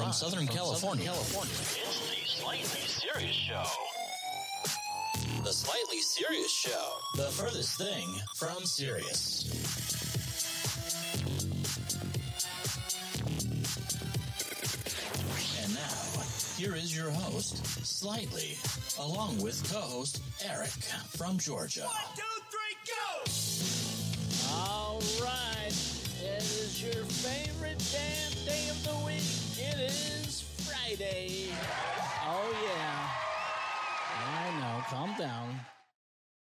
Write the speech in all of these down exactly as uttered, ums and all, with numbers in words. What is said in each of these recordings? from Southern California. California. It's the Slightly Serious Show. The Slightly Serious Show. The furthest thing from serious. And now, here is your host, Slightly, along with co-host Eric from Georgia. One, two, three, go! All right, it is your favorite damn day of the week. It is Friday. Oh, yeah. I know, calm down.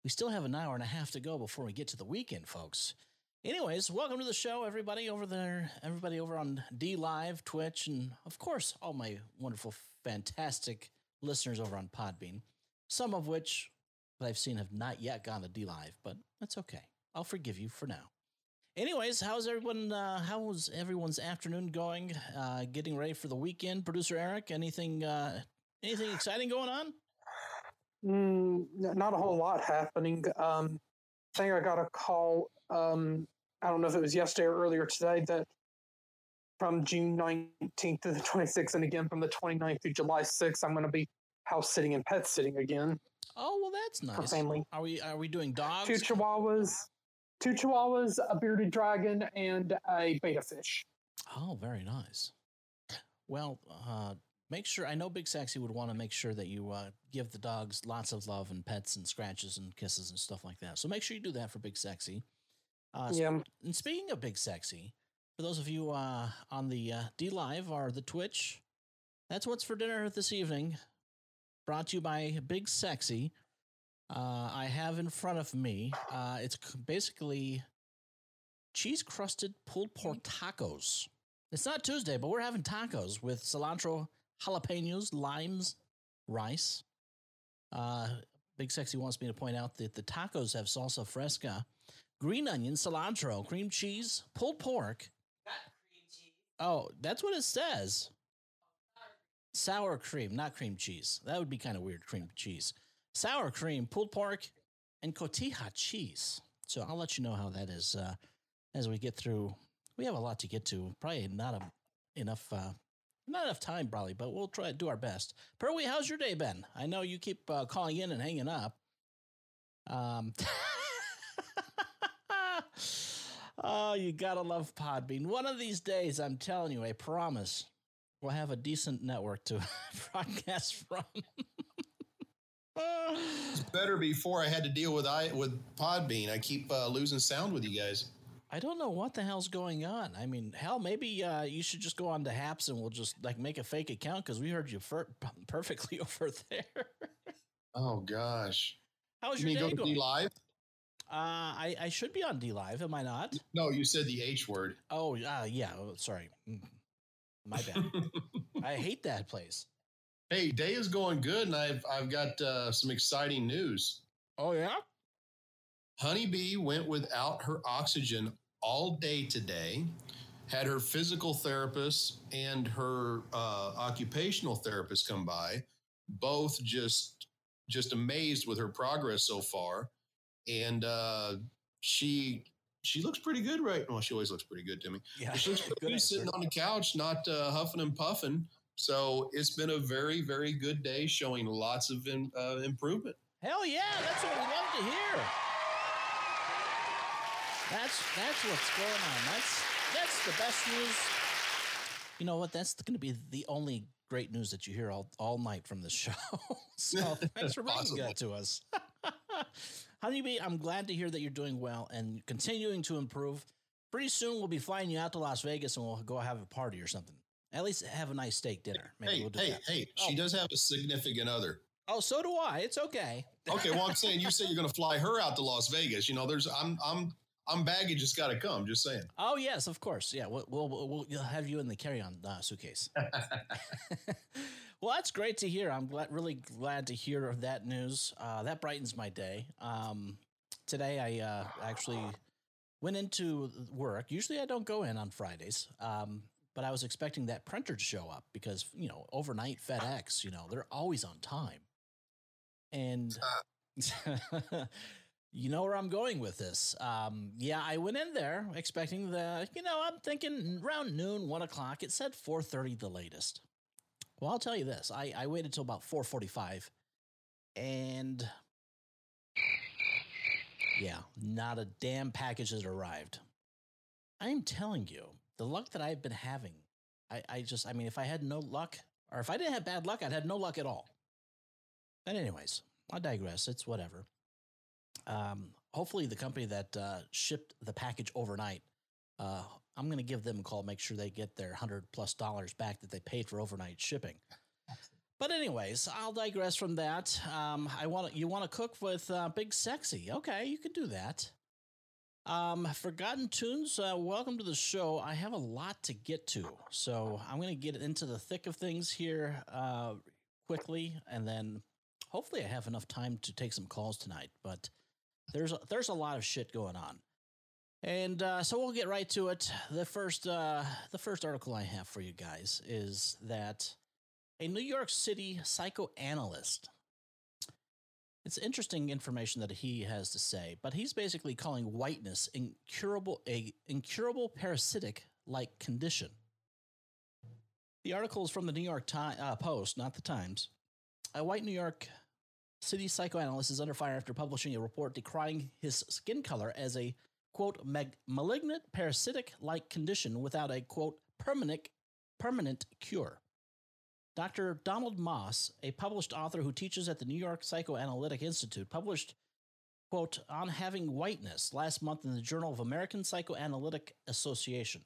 We still have an hour and a half to go before we get to the weekend, folks. Anyways, welcome to the show, everybody over there, everybody over on D Live, Twitch, and of course, all my wonderful, fantastic listeners over on Podbean, some of which that I've seen have not yet gone to D Live, but that's okay. I'll forgive you for now. Anyways, how's everyone? Uh, how's everyone's afternoon going? Uh, getting ready for the weekend, producer Eric. Anything? Uh, anything exciting going on? Mm, not a whole lot happening. Um, I think I got a call. Um, I don't know if it was yesterday or earlier today, that from June nineteenth to the twenty-sixth and again from the twenty-ninth through July sixth, I'm going to be house sitting and pet sitting again. Oh, well, that's nice. For family. Are we, are we doing dogs? Two chihuahuas, two chihuahuas, a bearded dragon, and a betta fish. Oh, very nice. Well, uh, make sure, I know Big Sexy would want to make sure that you uh, give the dogs lots of love and pets and scratches and kisses and stuff like that. So make sure you do that for Big Sexy. Uh, yeah. And speaking of Big Sexy, for those of you uh, on the uh, D Live or the Twitch, that's what's for dinner this evening. Brought to you by Big Sexy. Uh, I have in front of me. Uh, it's basically cheese crusted pulled pork tacos. It's not Tuesday, but we're having tacos with cilantro, jalapenos, limes, rice. Uh, Big Sexy wants me to point out that the tacos have salsa fresca, green onion, cilantro, cream cheese, pulled pork. Not cream cheese. Oh, that's what it says. Sour cream, not cream cheese. That would be kind of weird, cream cheese. Sour cream, pulled pork, and cotija cheese. So I'll let you know how that is uh, as we get through. We have a lot to get to. Probably not a, enough uh, not enough time, probably, but we'll try to do our best. Perwy, how's your day been? I know you keep uh, calling in and hanging up. Um. Oh, you gotta love Podbean. One of these days, I'm telling you, I promise, we'll have a decent network to broadcast from. It's better before I had to deal with I with Podbean. I keep uh, losing sound with you guys. I don't know what the hell's going on. I mean, hell, maybe uh, you should just go on to Haps and we'll just like make a fake account because we heard you fer- perfectly over there. Oh gosh, how was you your mean day go to going? Live? Uh, I, I should be on D Live, am I not? No, you said the H word. Oh, uh, yeah. Oh, sorry. My bad. I hate that place. Hey, day is going good, and I've I've got uh, some exciting news. Oh, yeah? Honeybee went without her oxygen all day today, had her physical therapist and her uh, occupational therapist come by, both just just amazed with her progress so far. And uh, she she looks pretty good right now. Well, she always looks pretty good to me. Yeah, she looks pretty good sitting on the couch, not uh, huffing and puffing. So it's been a very, very good day, showing lots of in, uh, improvement. Hell yeah, that's what we love to hear. That's that's what's going on. That's that's the best news. You know what? That's going to be the only great news that you hear all all night from the show. So thanks for bringing that to us. Honeybee, I'm glad to hear that you're doing well and continuing to improve. Pretty soon we'll be flying you out to Las Vegas and we'll go have a party or something. At least have a nice steak dinner. Maybe hey, we'll do hey, that. hey, oh. She does have a significant other. Oh, so do I. It's okay. Okay, well, I'm saying you say you're going to fly her out to Las Vegas. You know, there's I'm I'm I'm baggage has got to come. Just saying. Oh yes, of course. Yeah, we'll we'll, we'll, we'll have you in the carry-on uh, suitcase. Well, that's great to hear. I'm glad, really glad to hear that news. Uh, that brightens my day. Um, today, I uh, actually went into work. Usually, I don't go in on Fridays, um, but I was expecting that printer to show up because, you know, overnight FedEx, you know, they're always on time. And You know where I'm going with this. Um, yeah, I went in there expecting the, you know, I'm thinking around noon, one o'clock. It said four thirty the latest. Well, I'll tell you this. I, I waited till about four forty-five, and yeah, not a damn package has arrived. I'm telling you, the luck that I've been having, I, I just, I mean, if I had no luck, or if I didn't have bad luck, I'd have no luck at all. But anyways, I digress. It's whatever. Um, hopefully the company that uh, shipped the package overnight, uh, I'm going to give them a call, make sure they get their one hundred plus dollars back that they paid for overnight shipping. But anyways, I'll digress from that. Um, I want you want to cook with uh, Big Sexy. Okay, you can do that. Um, Forgotten Tunes, uh, welcome to the show. I have a lot to get to, so I'm going to get into the thick of things here uh, quickly, and then hopefully I have enough time to take some calls tonight, but there's a, there's a lot of shit going on. And uh, so we'll get right to it. The first, uh, the first article I have for you guys is that a New York City psychoanalyst. It's interesting information that he has to say, but he's basically calling whiteness incurable, a incurable parasitic-like condition. The article is from the New York Times, uh, Post, not the Times. A white New York City psychoanalyst is under fire after publishing a report decrying his skin color as a, quote, mag- malignant parasitic-like condition without a, quote, permanent, permanent cure. Doctor Donald Moss, a published author who teaches at the New York Psychoanalytic Institute, published, quote, on having whiteness last month in the Journal of American Psychoanalytic Association.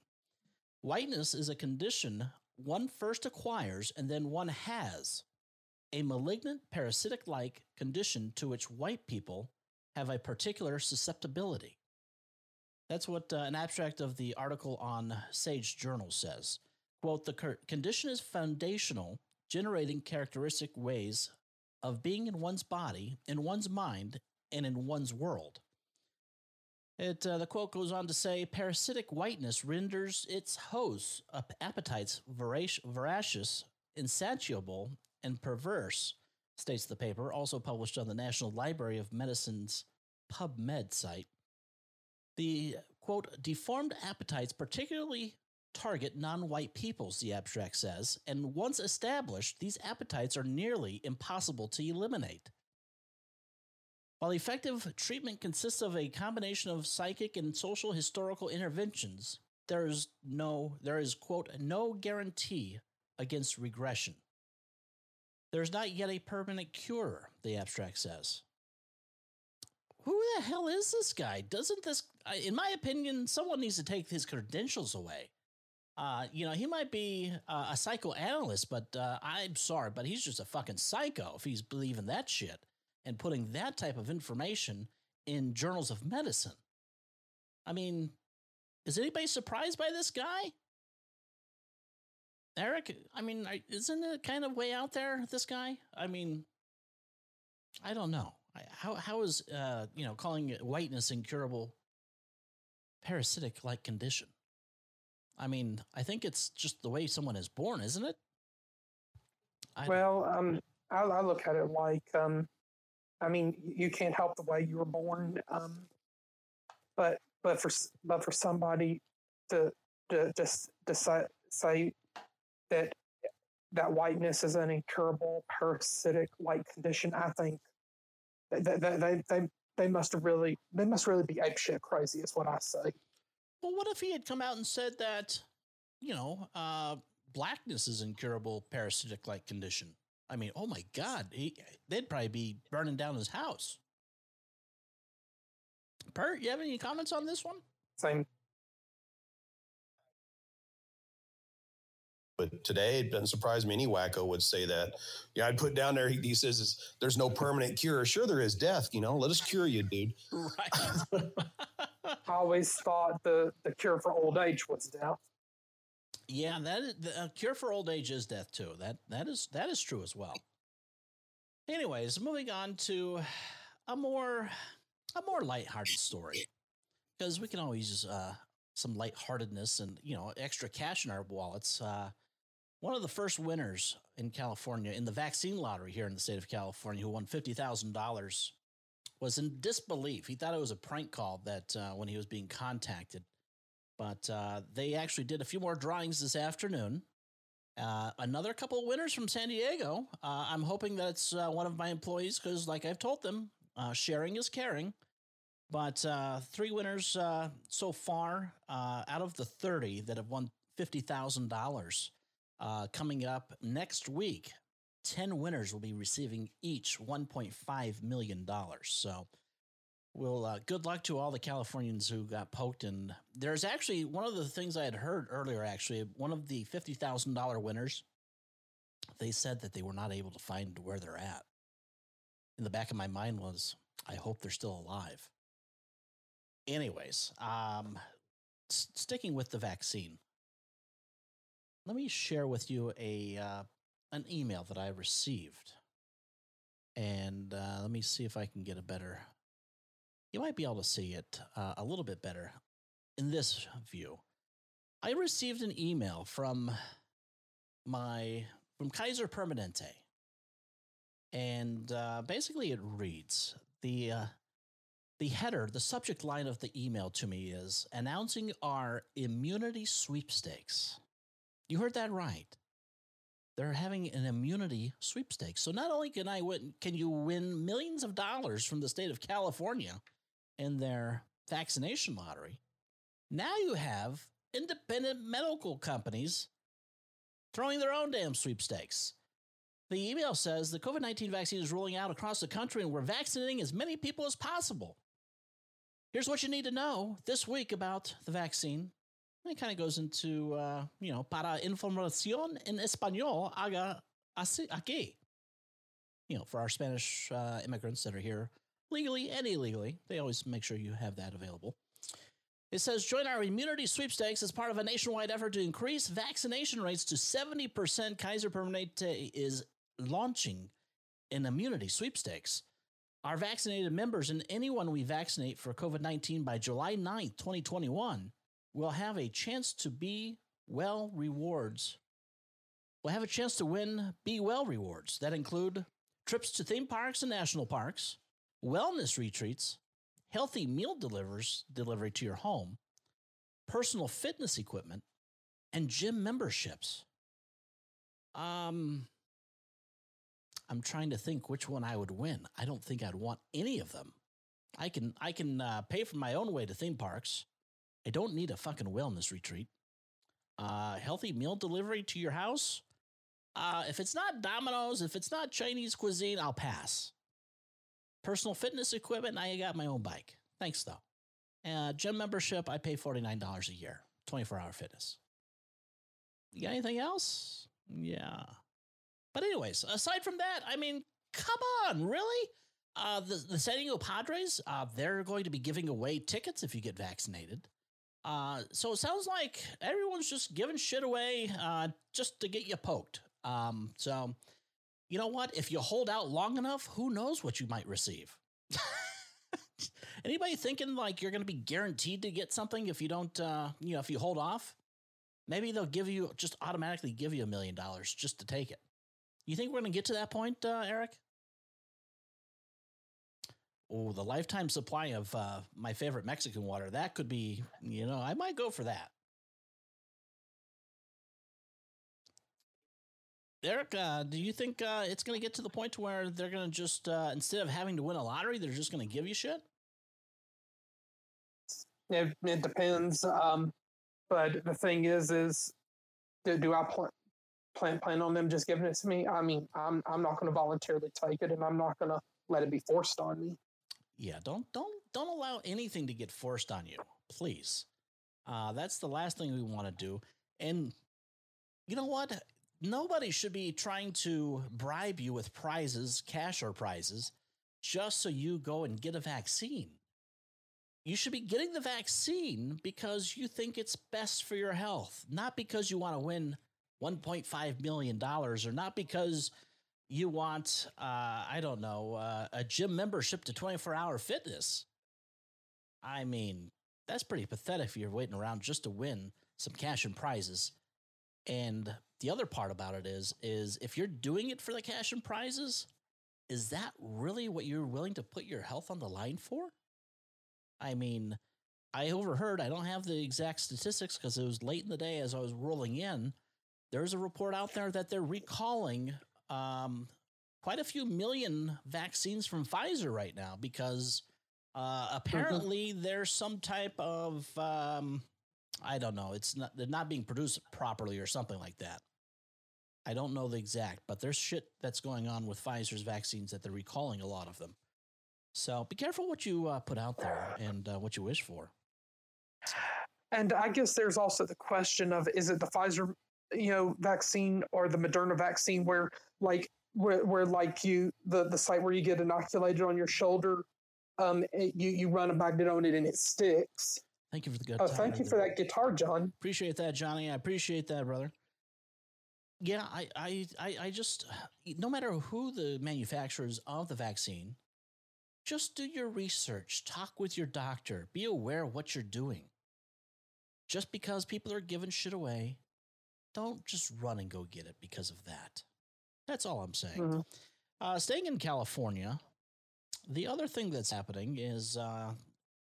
Whiteness is a condition one first acquires and then one has, a malignant parasitic-like condition to which white people have a particular susceptibility. That's what uh, an abstract of the article on Sage Journal says. Quote, the condition is foundational, generating characteristic ways of being in one's body, in one's mind, and in one's world. It, uh, the quote goes on to say, parasitic whiteness renders its host appetites vorac- voracious, insatiable, and perverse, states the paper, also published on the National Library of Medicine's PubMed site. The, quote, deformed appetites particularly target non-white peoples, the abstract says, and once established, these appetites are nearly impossible to eliminate. While effective treatment consists of a combination of psychic and social historical interventions, there is no, there is, quote, no guarantee against regression. There's not yet a permanent cure, the abstract says. Who the hell is this guy? Doesn't this, in my opinion, someone needs to take his credentials away. Uh, you know, he might be uh, a psychoanalyst, but uh, I'm sorry, but he's just a fucking psycho if he's believing that shit and putting that type of information in journals of medicine. I mean, is anybody surprised by this guy? Eric, I mean, isn't it kind of way out there, this guy? I mean, I don't know. How How is, uh, you know, calling it whiteness incurable parasitic-like condition? I mean, I think it's just the way someone is born, isn't it? I well, um, I, I look at it like, um, I mean, you can't help the way you were born, um, but but for but for somebody to to just decide say that that whiteness is an incurable parasitic-like condition, I think that they, they they they must have really they must really be apeshit crazy, is what I say. Well, what if he had come out and said that, you know, uh, blackness is incurable parasitic-like condition? I mean, oh my God, he, they'd probably be burning down his house. Bert, you have any comments on this one? Same. But today, it doesn't surprise me any wacko would say that. Yeah, I'd put down there, he, he says, is, there's no permanent cure. Sure, there is death, you know. Let us cure you, dude. Right. I always thought the, the cure for old age was death. Yeah, that is, the uh, cure for old age is death too. That that is that is true as well. Anyways, moving on to a more a more lighthearted story, because we can always use uh, some lightheartedness and, you know, extra cash in our wallets. Uh, one of the first winners in California in the vaccine lottery here in the state of California, who won fifty thousand dollars. was in disbelief. He thought it was a prank call that uh, when he was being contacted. But uh, they actually did a few more drawings this afternoon. Uh, another couple of winners from San Diego. Uh, I'm hoping that it's uh, one of my employees because, like I've told them, uh, sharing is caring. But uh, three winners uh, so far uh, out of the thirty that have won fifty thousand dollars uh, coming up next week. ten winners will be receiving each one point five million dollars. So well, uh, good luck to all the Californians who got poked. And there's actually one of the things I had heard earlier, actually, one of the fifty thousand dollars winners, they said that they were not able to find where they're at. In the back of my mind was, I hope they're still alive. Anyways, um, s- sticking with the vaccine, let me share with you a uh, an email that I received. And uh, let me see if I can get a better... You might be able to see it uh, a little bit better in this view. I received an email from my from Kaiser Permanente, and uh, basically it reads the uh, the header, the subject line of the email to me is announcing our immunity sweepstakes. You heard that right. They're having an immunity sweepstakes. So not only can I win, can you win millions of dollars from the state of California in their vaccination lottery. Now you have independent medical companies throwing their own damn sweepstakes. The email says the COVID nineteen vaccine is rolling out across the country and we're vaccinating as many people as possible. Here's what you need to know this week about the vaccine. And it kind of goes into, uh, you know, para información en español, haga así aquí. You know, for our Spanish uh, immigrants that are here legally and illegally, they always make sure you have that available. It says, join our immunity sweepstakes as part of a nationwide effort to increase vaccination rates to seventy percent. Kaiser Permanente is launching an immunity sweepstakes. Our vaccinated members and anyone we vaccinate for COVID nineteen by July ninth, twenty twenty-one will have a chance to be well rewards. We'll have a chance to win be well rewards that include trips to theme parks and national parks, wellness retreats, healthy meal delivers delivery to your home, personal fitness equipment, and gym memberships. Um, I'm trying to think which one I would win. I don't think I'd want any of them. I can I can uh, pay for my own way to theme parks. I don't need a fucking wellness retreat. Uh, healthy meal delivery to your house. Uh, if it's not Domino's, if it's not Chinese cuisine, I'll pass. Personal fitness equipment, I got my own bike. Thanks, though. Uh, gym membership, I pay forty-nine dollars a year. twenty-four hour fitness. You got anything else? Yeah. But anyways, aside from that, I mean, come on, really? Uh, the, the San Diego Padres, uh, they're going to be giving away tickets if you get vaccinated. Uh, so it sounds like everyone's just giving shit away uh, just to get you poked. Um, so, you know what? If you hold out long enough, who knows what you might receive? Anybody thinking like you're going to be guaranteed to get something if you don't, uh, you know, if you hold off? Maybe they'll give you just automatically give you a million dollars just to take it. You think we're going to get to that point, uh, Eric? Oh, the lifetime supply of uh, my favorite Mexican water. That could be, you know, I might go for that. Eric, uh, do you think uh, it's going to get to the point where they're going to just, uh, instead of having to win a lottery, they're just going to give you shit? It, it depends. Um, but the thing is, is do, do I plan, plan plan on them just giving it to me? I mean, I'm I'm not going to voluntarily take it, and I'm not going to let it be forced on me. Yeah, don't don't don't allow anything to get forced on you, please. Uh, that's the last thing we want to do. And you know what? Nobody should be trying to bribe you with prizes, cash or prizes, just so you go and get a vaccine. You should be getting the vaccine because you think it's best for your health, not because you want to win one point five million dollars or not because you want, uh, I don't know, uh, a gym membership to twenty-four hour fitness. I mean, that's pretty pathetic if you're waiting around just to win some cash and prizes. And the other part about it is, is if you're doing it for the cash and prizes, is that really what you're willing to put your health on the line for? I mean, I overheard, I don't have the exact statistics because it was late in the day as I was rolling in. There's a report out there that they're recalling um, quite a few million vaccines from Pfizer right now because uh, apparently mm-hmm. there's some type of, um, I don't know, it's not, they're not being produced properly or something like that. I don't know the exact, but there's shit that's going on with Pfizer's vaccines that they're recalling a lot of them. So be careful what you uh, put out there and uh, what you wish for. And I guess there's also the question of, is it the Pfizer, you know, vaccine or the Moderna vaccine where like, where, where like you, the, the site where you get inoculated on your shoulder, um, it, you, you run a magnet on it and it sticks. Thank you for the good. Oh, time thank you for that guitar, John. Appreciate that, Johnny. I appreciate that, brother. Yeah, I, I, I, I just, no matter who the manufacturers of the vaccine, just do your research, talk with your doctor, be aware of what you're doing. Just because people are giving shit away, don't just run and go get it because of that. That's all I'm saying. Mm-hmm. Uh, staying in California, the other thing that's happening is uh,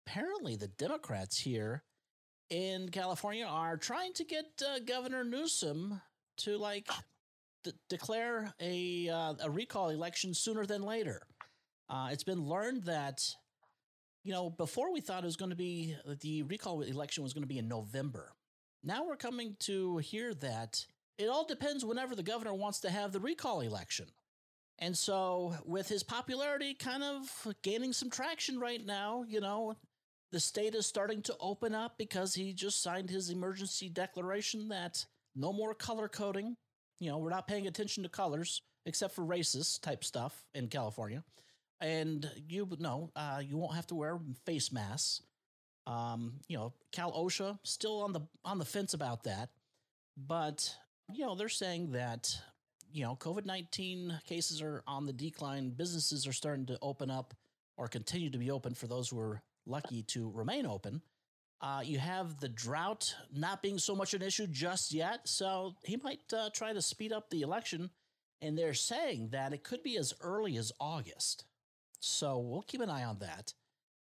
apparently the Democrats here in California are trying to get uh, Governor Newsom to like d- declare a, uh, a recall election sooner than later. Uh, it's been learned that, you know, before we thought it was going to be the recall election was going to be in November. Now we're coming to hear that it all depends whenever the governor wants to have the recall election. And so with his popularity kind of gaining some traction right now, you know, the state is starting to open up because he just signed his emergency declaration that no more color coding. You know, we're not paying attention to colors except for racist type stuff in California. And you know, uh, you won't have to wear face masks. Um, you know, Cal OSHA still on the on the fence about that, but you know they're saying that you know COVID nineteen cases are on the decline. Businesses are starting to open up or continue to be open for those who are lucky to remain open. Uh, you have the drought not being so much an issue just yet, so he might uh, try to speed up the election. And they're saying that it could be as early as August. So we'll keep an eye on that,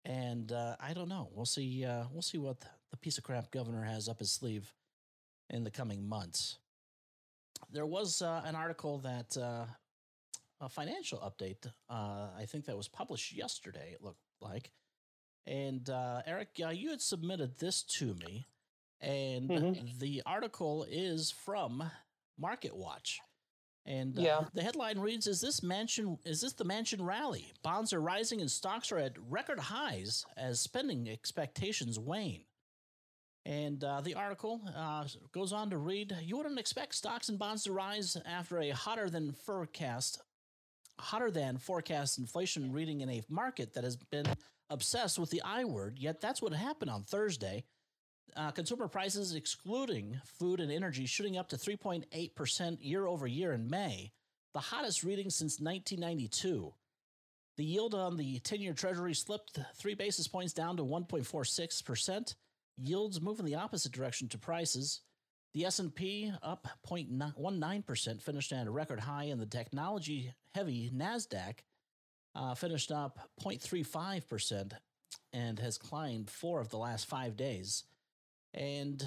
and uh, I don't know. We'll see. Uh, we'll see what the, the piece of crap governor has up his sleeve in the coming months. There was uh, an article that uh, a financial update. Uh, I think that was published yesterday. It looked like, and uh, Eric, uh, you had submitted this to me, and mm-hmm. the article is from MarketWatch. And uh, yeah. the headline reads, is this Manchin, is this the Manchin rally? Bonds are rising and stocks are at record highs as spending expectations wane. And uh, the article uh, goes on to read, you wouldn't expect stocks and bonds to rise after a hotter than forecast, hotter than forecast inflation reading in a market that has been obsessed with the I word. Yet that's what happened on Thursday. Uh, consumer prices, excluding food and energy, shooting up to three point eight percent year over year in May, the hottest reading since nineteen ninety-two. The yield on the ten-year Treasury slipped three basis points down to one point four six percent. Yields move in the opposite direction to prices. The S and P up zero point one nine percent, finished at a record high, and the technology-heavy NASDAQ uh, finished up zero point three five percent and has climbed four of the last five days. And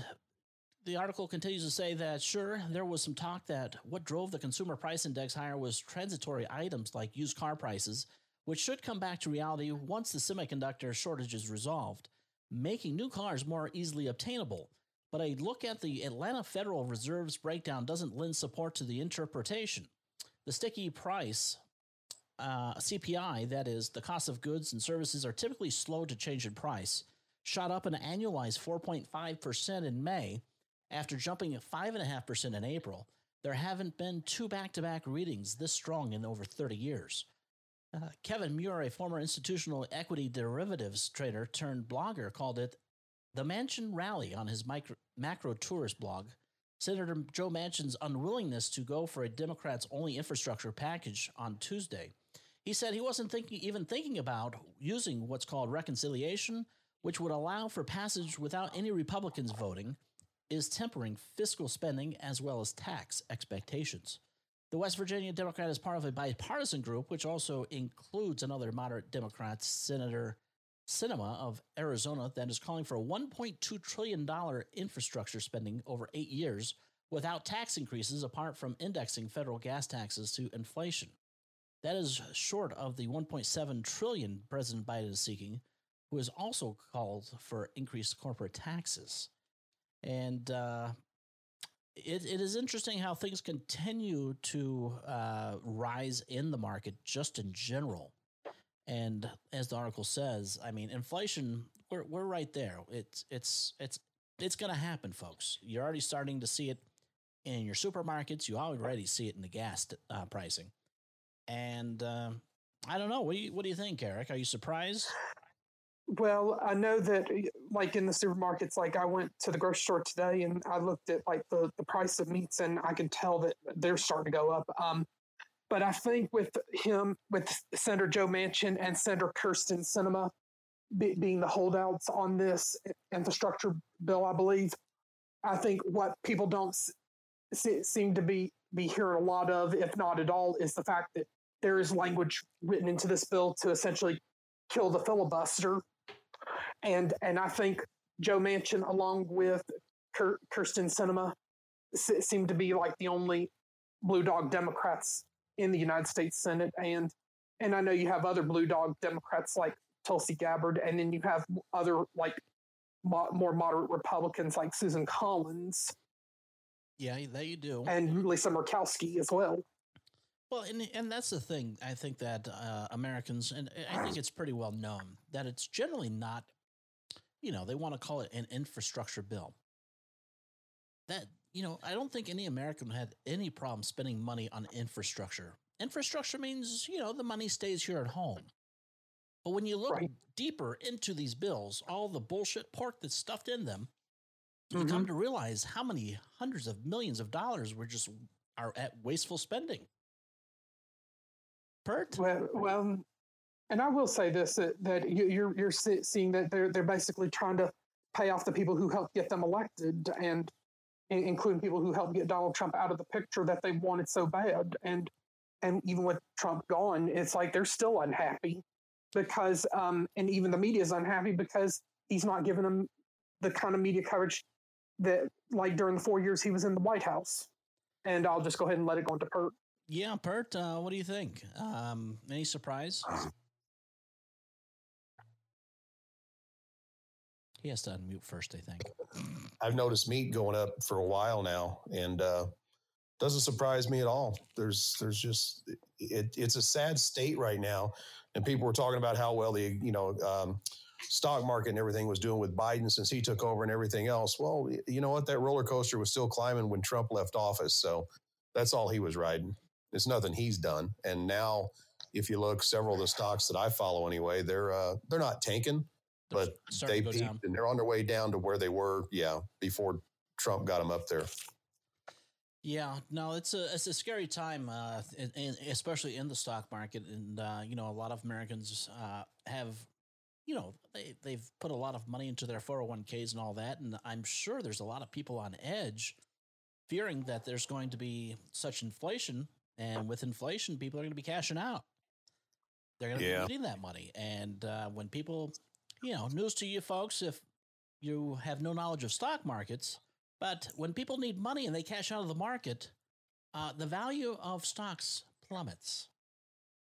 the article continues to say that, sure, there was some talk that what drove the consumer price index higher was transitory items like used car prices, which should come back to reality once the semiconductor shortage is resolved, making new cars more easily obtainable. But a look at the Atlanta Federal Reserve's breakdown doesn't lend support to the interpretation. The sticky price, uh, C P I, that is, the cost of goods and services, are typically slow to change in price, shot up an annualized four point five percent in May after jumping at five point five percent in April. There haven't been two back-to-back readings this strong in over thirty years. Uh, Kevin Muir, a former institutional equity derivatives trader turned blogger, called it the Manchin rally on his micro- macro tourist blog. Senator Joe Manchin's unwillingness to go for a Democrats-only infrastructure package on Tuesday. He said he wasn't thinking, even thinking about using what's called reconciliation, which would allow for passage without any Republicans voting, is tempering fiscal spending as well as tax expectations. The West Virginia Democrat is part of a bipartisan group, which also includes another moderate Democrat, Senator Sinema of Arizona, that is calling for a one point two trillion dollars infrastructure spending over eight years without tax increases apart from indexing federal gas taxes to inflation. That is short of the one point seven trillion dollars President Biden is seeking, who has also called for increased corporate taxes. And uh, it, it is interesting how things continue to uh, rise in the market just in general. And as the article says, I mean, inflation, we're we're right there. It's it's it's it's going to happen, folks. You're already starting to see it in your supermarkets. You already see it in the gas uh, pricing. And uh, I don't know. What do you, what do you think, Eric? Are you surprised? Well, I know that, like, in the supermarkets, like, I went to the grocery store today and I looked at, like, the, the price of meats, and I can tell that they're starting to go up. Um, but I think with him, with Senator Joe Manchin and Senator Kyrsten Sinema be, being the holdouts on this infrastructure bill, I believe, I think what people don't see, seem to be, be hearing a lot of, if not at all, is the fact that there is language written into this bill to essentially kill the filibuster. And and I think Joe Manchin, along with Kyrsten Sinema, s- seem to be like the only blue dog Democrats in the United States Senate. And and I know you have other blue dog Democrats like Tulsi Gabbard, and then you have other, like, mo- more moderate Republicans like Susan Collins. Yeah, that you do. And Lisa Murkowski as well. Well, and and that's the thing. I think that uh, Americans, and I think it's pretty well known, that it's generally not, you know, they want to call it an infrastructure bill. That, you know, I don't think any American had any problem spending money on infrastructure. Infrastructure means, you know, the money stays here at home. But when you look right. deeper into these bills, all the bullshit pork that's stuffed in them, mm-hmm. you come to realize how many hundreds of millions of dollars were just are at wasteful spending. Well, well, and I will say this, that, that you're you're seeing that they're they're basically trying to pay off the people who helped get them elected, and including people who helped get Donald Trump out of the picture that they wanted so bad. And and even with Trump gone, it's like they're still unhappy because um, and even the media is unhappy because he's not giving them the kind of media coverage that, like, during the four years he was in the White House. And I'll just go ahead and let it go into Pert. Yeah, Pert, uh, what do you think? Um, any surprise? He has to unmute first, I think. I've noticed meat going up for a while now, and uh, doesn't surprise me at all. There's, there's just it, it's a sad state right now, and people were talking about how well the you know um, stock market and everything was doing with Biden since he took over and everything else. Well, you know what? That roller coaster was still climbing when Trump left office, so that's all he was riding. It's nothing he's done. And now, if you look, several of the stocks that I follow anyway, they're uh, they're not tanking, but they peaked and they're on their way down to where they were, yeah, before Trump got them up there. Yeah, no, it's a it's a scary time, uh, in, in, especially in the stock market. And, uh, you know, a lot of Americans uh, have, you know, they, they've put a lot of money into their four oh one k's and all that. And I'm sure there's a lot of people on edge fearing that there's going to be such inflation. And with inflation, people are going to be cashing out. They're going to yeah. be getting that money. And uh, when people, you know, news to you folks, if you have no knowledge of stock markets, but when people need money and they cash out of the market, uh, the value of stocks plummets.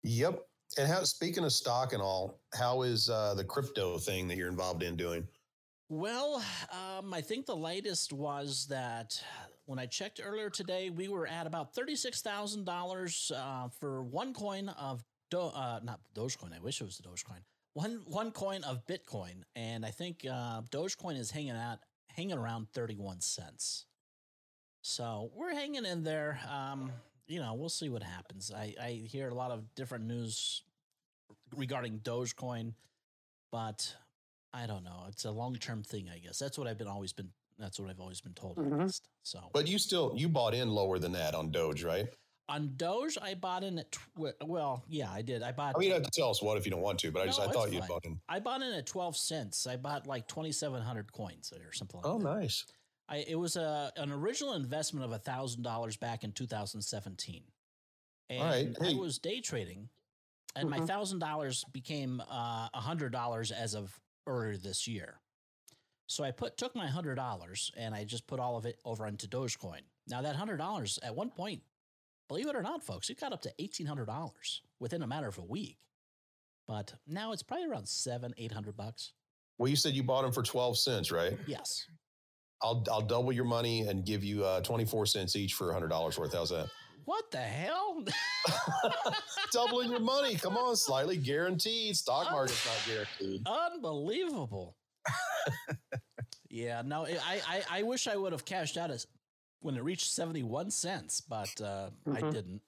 Yep. And how, speaking of stock and all, how is uh, the crypto thing that you're involved in doing? Well, um, I think the latest was that when I checked earlier today, we were at about thirty-six thousand dollars uh, for one coin of Do- uh, not Dogecoin. I wish it was the Dogecoin. One one coin of Bitcoin, and I think uh, Dogecoin is hanging out, hanging around thirty-one cents. So we're hanging in there. Um, you know, we'll see what happens. I, I hear a lot of different news regarding Dogecoin, but I don't know. It's a long-term thing, I guess. That's what I've been always been. That's what I've always been told. Mm-hmm. So, but you still you bought in lower than that on Doge, right? On Doge, I bought in at tw- well, yeah, I did. I bought. I mean, you don't have to tell us what if you don't want to, but no, I just I thought you bought in. I bought in at twelve cents. I bought like twenty-seven hundred coins or something. Like oh, that. Oh, nice! I it was a an original investment of a thousand dollars back in two thousand seventeen. And all right. Hey. I was day trading, and mm-hmm. my one thousand dollars became uh, one hundred dollars as of earlier this year. So I put took my one hundred dollars, and I just put all of it over into Dogecoin. Now, that one hundred dollars at one point, believe it or not, folks, it got up to eighteen hundred dollars within a matter of a week. But now it's probably around seven, eight hundred bucks. Well, you said you bought them for twelve cents, right? Yes. I'll I'll double your money and give you uh, twenty-four cents each for one hundred dollars worth. How's that? What the hell? Doubling your money. Come on, slightly guaranteed. Stock Un- market's not guaranteed. Unbelievable. Yeah, no, I, I, I wish I would have cashed out as, when it reached seventy-one cents, but uh, mm-hmm. I didn't.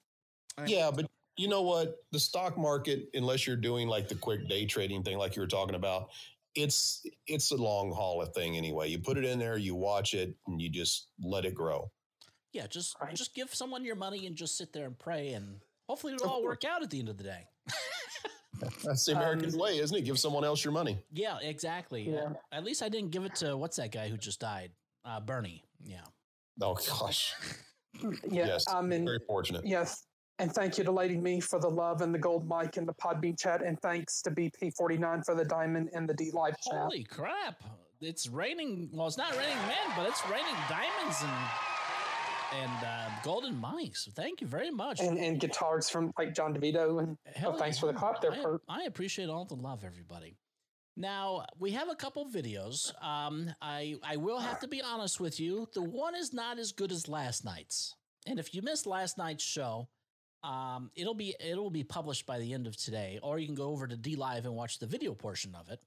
I yeah, but you know what? The stock market, unless you're doing like the quick day trading thing like you were talking about, it's it's a long haul thing anyway. You put it in there, you watch it, and you just let it grow. Yeah, just right. just give someone your money and just sit there and pray, and hopefully it'll all work out at the end of the day. That's the American um, way, isn't it? Give someone else your money. Yeah, exactly. Yeah. Uh, at least I didn't give it to, what's that guy who just died? Uh, Bernie. Yeah. Oh, gosh. yeah, yes, um, and, very fortunate. Yes, and thank you to Lady Me for the love and the gold mic in the Podbean chat, and thanks to B P forty-nine for the diamond in the D-Live chat. Holy crap. It's raining, well, it's not raining men, but it's raining diamonds and and uh, golden mics. Thank you very much. And, and guitars from like John DeVito, and oh, thanks for the clap there, Kurt. I, I appreciate all the love, everybody. Now, we have a couple videos. Um, I, I will have to be honest with you. The one is not as good as last night's. And if you missed last night's show, um, it'll be it'll be published by the end of today, or you can go over to DLive and watch the video portion of it.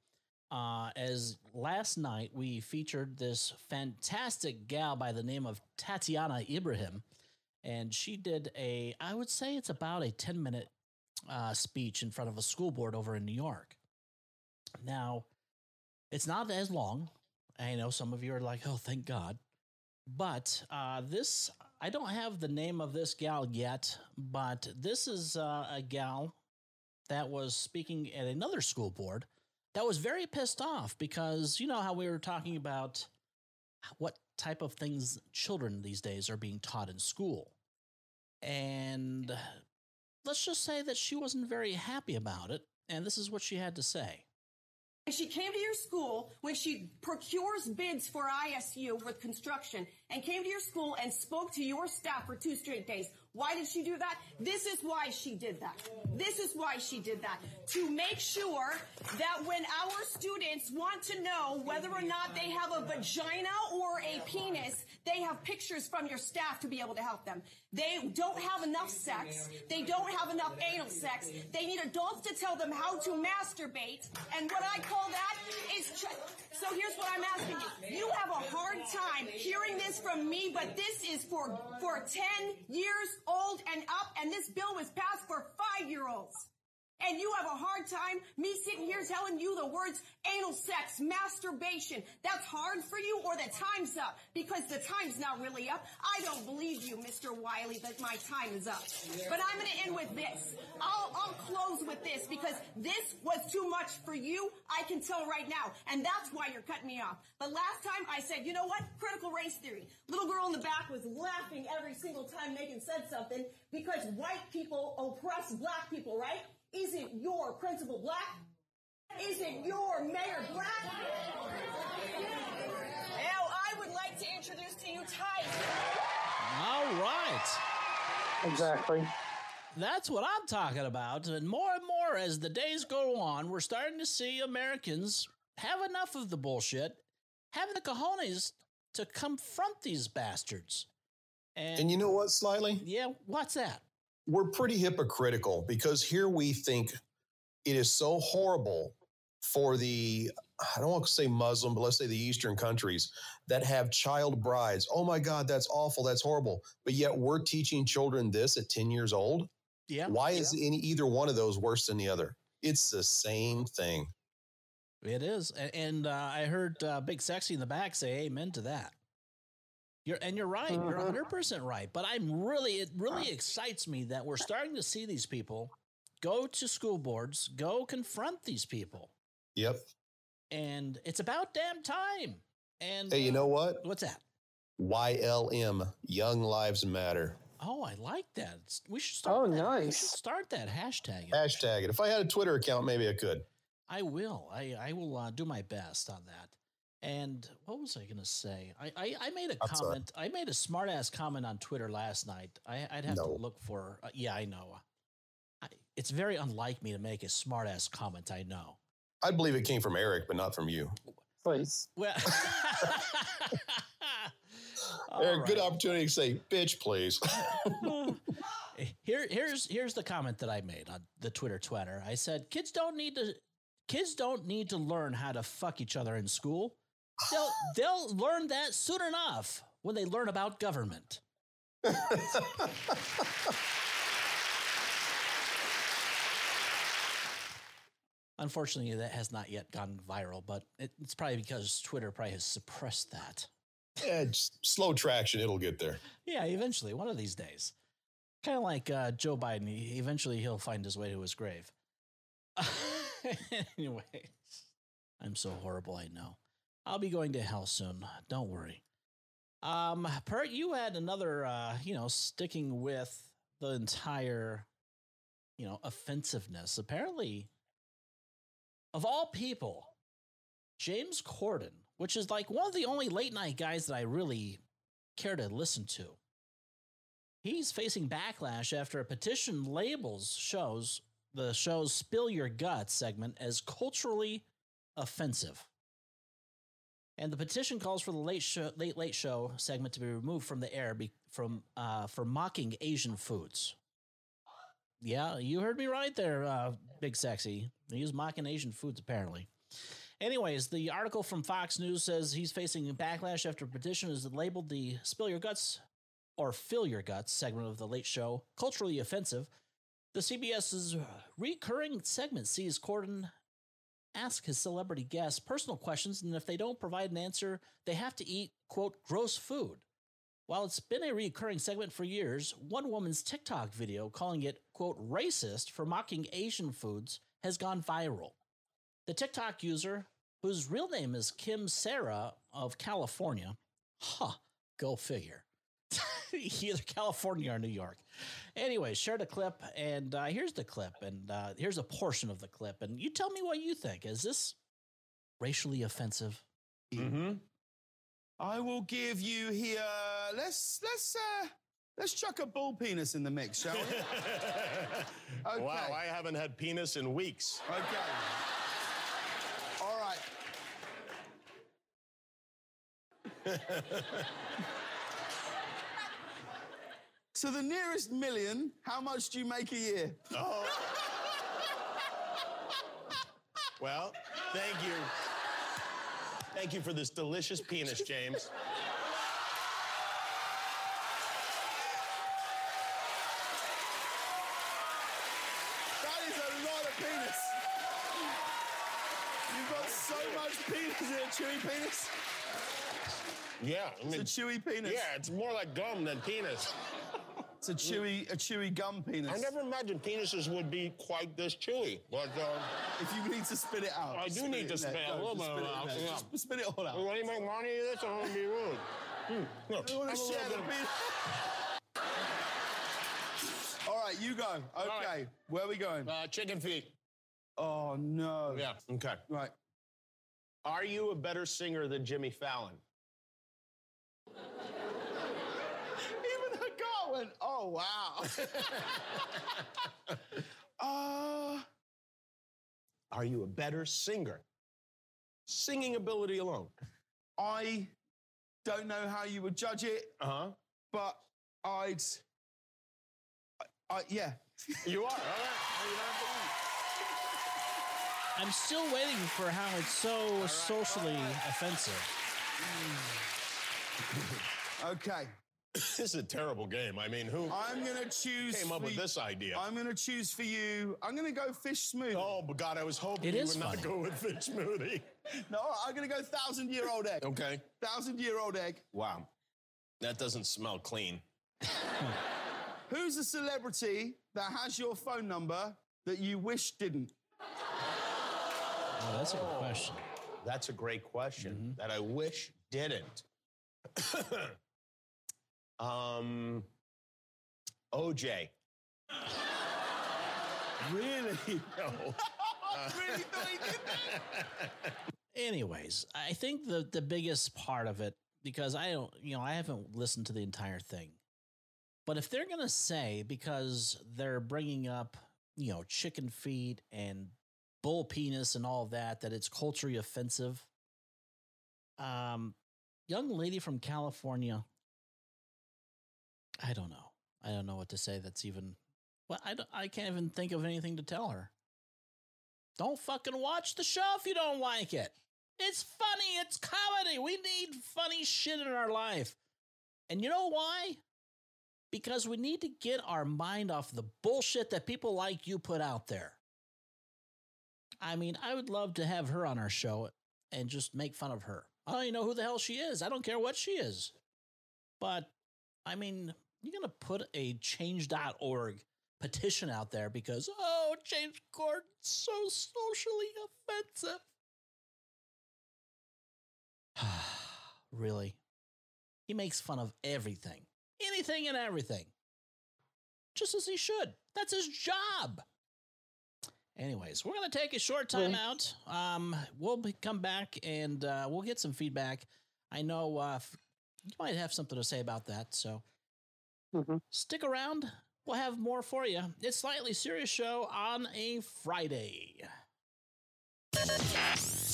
Uh, as last night, we featured this fantastic gal by the name of Tatiana Ibrahim, and she did a, I would say it's about a ten-minute uh, speech in front of a school board over in New York. Now, it's not as long. I know some of you are like, oh, thank God. But uh, this, I don't have the name of this gal yet, but this is uh, a gal that was speaking at another school board that was very pissed off because, you know how we were talking about what type of things children these days are being taught in school. And let's just say that she wasn't very happy about it, and this is what she had to say. She came to your school when she procures bids for I S U with construction and came to your school and spoke to your staff for two straight days. Why did she do that? This is why she did that. This is why she did that. To make sure that when our students want to know whether or not they have a vagina or a penis, they have pictures from your staff to be able to help them. They don't have enough sex. They don't have enough anal sex. They need adults to tell them how to masturbate. And what I call that is... Ch- so here's what I'm asking you. You have a hard time hearing this from me, but this is for, for ten years old and up, and this bill was passed for five-year-olds. And you have a hard time me sitting here telling you the words anal sex, masturbation. That's hard for you, or the time's up, because the time's not really up. I don't believe you, Mister Wiley, that my time is up. But I'm going to end with this. I'll, I'll close with this, because this was too much for you. I can tell right now. And that's why you're cutting me off. But last time I said, you know what? Critical race theory. Little girl in the back was laughing every single time Megan said something because white people oppress black people, right? Isn't your principal black? Isn't your mayor black? Now I would like to introduce to you Tice. All right. Exactly. That's what I'm talking about. And more and more as the days go on, we're starting to see Americans have enough of the bullshit, having the cojones to confront these bastards. And, and you know what, Slightly? Yeah, what's that? We're pretty hypocritical because here we think it is so horrible for the, I don't want to say Muslim, but let's say the Eastern countries that have child brides. Oh my God, that's awful. That's horrible. But yet we're teaching children this at ten years old. Yeah. Why yeah. is any either one of those worse than the other? It's the same thing. It is. And uh, I heard uh, Big Sexy in the back say amen to that. You're, and you're right. You're one hundred percent right. But I'm really, it really excites me that we're starting to see these people go to school boards, go confront these people. Yep. And it's about damn time. And hey, you know what? What's that? Y L M, Young Lives Matter. Oh, I like that. We should start. Oh, that. nice. We should start that. Hashtag it. Hashtag it. If I had a Twitter account, maybe I could. I will. I, I will uh, do my best on that. And what was I going to say? I, I, I made a I'm comment. Sorry. I made a smart ass comment on Twitter last night. I, I'd have no. to look for. Uh, yeah, I know. I, it's very unlike me to make a smart ass comment. I know. I believe it came from Eric, but not from you. Please. Well, Eric, right. Good opportunity to say, bitch, please. Here, here's here's the comment that I made on the Twitter Twitter. I said, kids don't need to kids don't need to learn how to fuck each other in school. They'll they'll learn that soon enough when they learn about government. Unfortunately, that has not yet gone viral, but it, it's probably because Twitter probably has suppressed that. Yeah, just slow traction. It'll get there. Yeah, eventually, one of these days. Kind of like uh, Joe Biden. He, eventually, he'll find his way to his grave. Anyway, I'm so horrible, I know. I'll be going to hell soon. Don't worry. Um, Pert, you had another, uh, you know, sticking with the entire, you know, offensiveness. Apparently, of all people, James Corden, which is like one of the only late night guys that I really care to listen to. He's facing backlash after a petition labels shows the show's Spill Your Guts segment as culturally offensive. And the petition calls for the late show, late late show segment to be removed from the air be, from uh, for mocking Asian foods. Yeah, you heard me right there, uh, Big Sexy. He was mocking Asian foods, apparently. Anyways, the article from Fox News says he's facing backlash after a petition is labeled the Spill Your Guts or Fill Your Guts segment of The Late Show culturally offensive. The CBS's recurring segment sees Corden ask his celebrity guests personal questions, and if they don't provide an answer, they have to eat, quote, gross food. While it's been a recurring segment for years, one woman's TikTok video calling it, quote, racist for mocking Asian foods has gone viral. The TikTok user, whose real name is Kim Sarah of California, huh, go figure, either California or New York. Anyway, shared a clip, and uh, here's the clip, and uh, here's a portion of the clip, and you tell me what you think. Is this racially offensive? Mm-hmm. I will give you here. Let's let's uh, let's chuck a bull penis in the mix, shall we? Okay. Wow, I haven't had penis in weeks. Okay. All right. To the nearest million, how much do you make a year? Oh. Well, thank you. Thank you for this delicious penis, James. That is a lot of penis. You've got so much penis. Is it a chewy penis? Yeah. I mean, it's a chewy penis. Yeah, it's more like gum than penis. It's a chewy, a chewy gum penis. I never imagined penises would be quite this chewy. But um, if you need to spit it out, I do need to spit it a little bit out. Just spit it all out. Will you make money of this? I don't want to be rude. Hmm. Look, I want to share the penis. All right, you go. Okay, right. Where are we going? Uh, chicken feet. Oh no. Yeah. Okay. Right. Are you a better singer than Jimmy Fallon? Oh, wow. uh, are you a better singer? Singing ability alone. I don't know how you would judge it, uh-huh. but I'd... I, I, yeah. You are, all right. I'm still waiting for how it's so right, socially right. offensive. Okay. This is a terrible game. I mean, who I'm gonna choose came up with you, this idea? I'm going to choose for you. I'm going to go fish smoothie. Oh, but God, I was hoping it you would funny. Not go with fish smoothie. No, I'm going to go thousand-year-old egg. Okay. Thousand-year-old egg. Wow. That doesn't smell clean. Who's a celebrity that has your phone number that you wish didn't? Oh, that's a good question. That's a great question mm-hmm. that I wish didn't. Um, O J. Really? No. Uh, really thought he did that? Anyways, I think the, the biggest part of it, because I don't, you know, I haven't listened to the entire thing. But if they're going to say, because they're bringing up, you know, chicken feet and bull penis and all that, that it's culturally offensive. Um, young lady from California. I don't know. I don't know what to say. That's even, well, I, don't, I can't even think of anything to tell her. Don't fucking watch the show if you don't like it. It's funny. It's comedy. We need funny shit in our life. And you know why? Because we need to get our mind off the bullshit that people like you put out there. I mean, I would love to have her on our show and just make fun of her. I don't even know who the hell she is. I don't care what she is. But, I mean, you're going to put a change dot org petition out there because, oh, James Corden's so socially offensive. Really? He makes fun of everything. Anything and everything. Just as he should. That's his job. Anyways, we're going to take a short time Wait. out. Um, we'll be, come back and uh, we'll get some feedback. I know uh, you might have something to say about that, so mm-hmm. stick around. We'll have more for you. It's Slightly Serious Show on a Friday.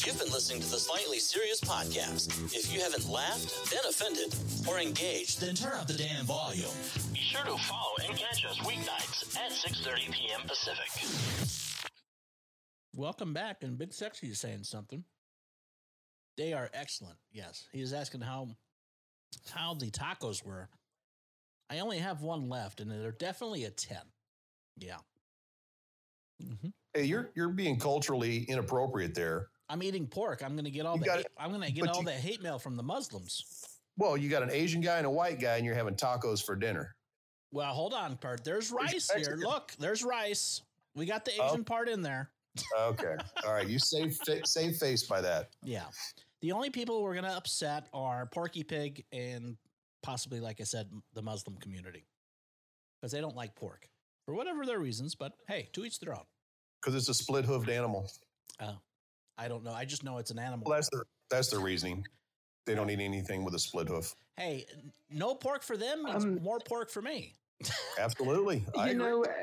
You've been listening to the Slightly Serious Podcast. If you haven't laughed, been offended, or engaged, then turn up the damn volume. Be sure to follow and catch us weeknights at six thirty p.m. Pacific. Welcome back, and Big Sexy is saying something. They are excellent, yes. He is asking how, how the tacos were. I only have one left, and they're definitely a ten. Yeah. Mm-hmm. Hey, you're you're being culturally inappropriate there. I'm eating pork. I'm going to get all that. I'm going to get all that hate mail from the Muslims. Well, you got an Asian guy and a white guy, and you're having tacos for dinner. Well, hold on, Kurt. There's rice here. Look, there's rice. We got the Asian oh. part in there. Okay, all right. You save save face by that. Yeah, the only people we're going to upset are Porky Pig and possibly, like I said, the Muslim community because they don't like pork for whatever their reasons. But hey, to each their own. Because it's a split-hoofed animal. Oh, I don't know. I just know it's an animal. Well, that's their that's their reasoning. They don't eat anything with a split hoof. Hey, no pork for them. It's um, more pork for me. Absolutely, you I know. Agree.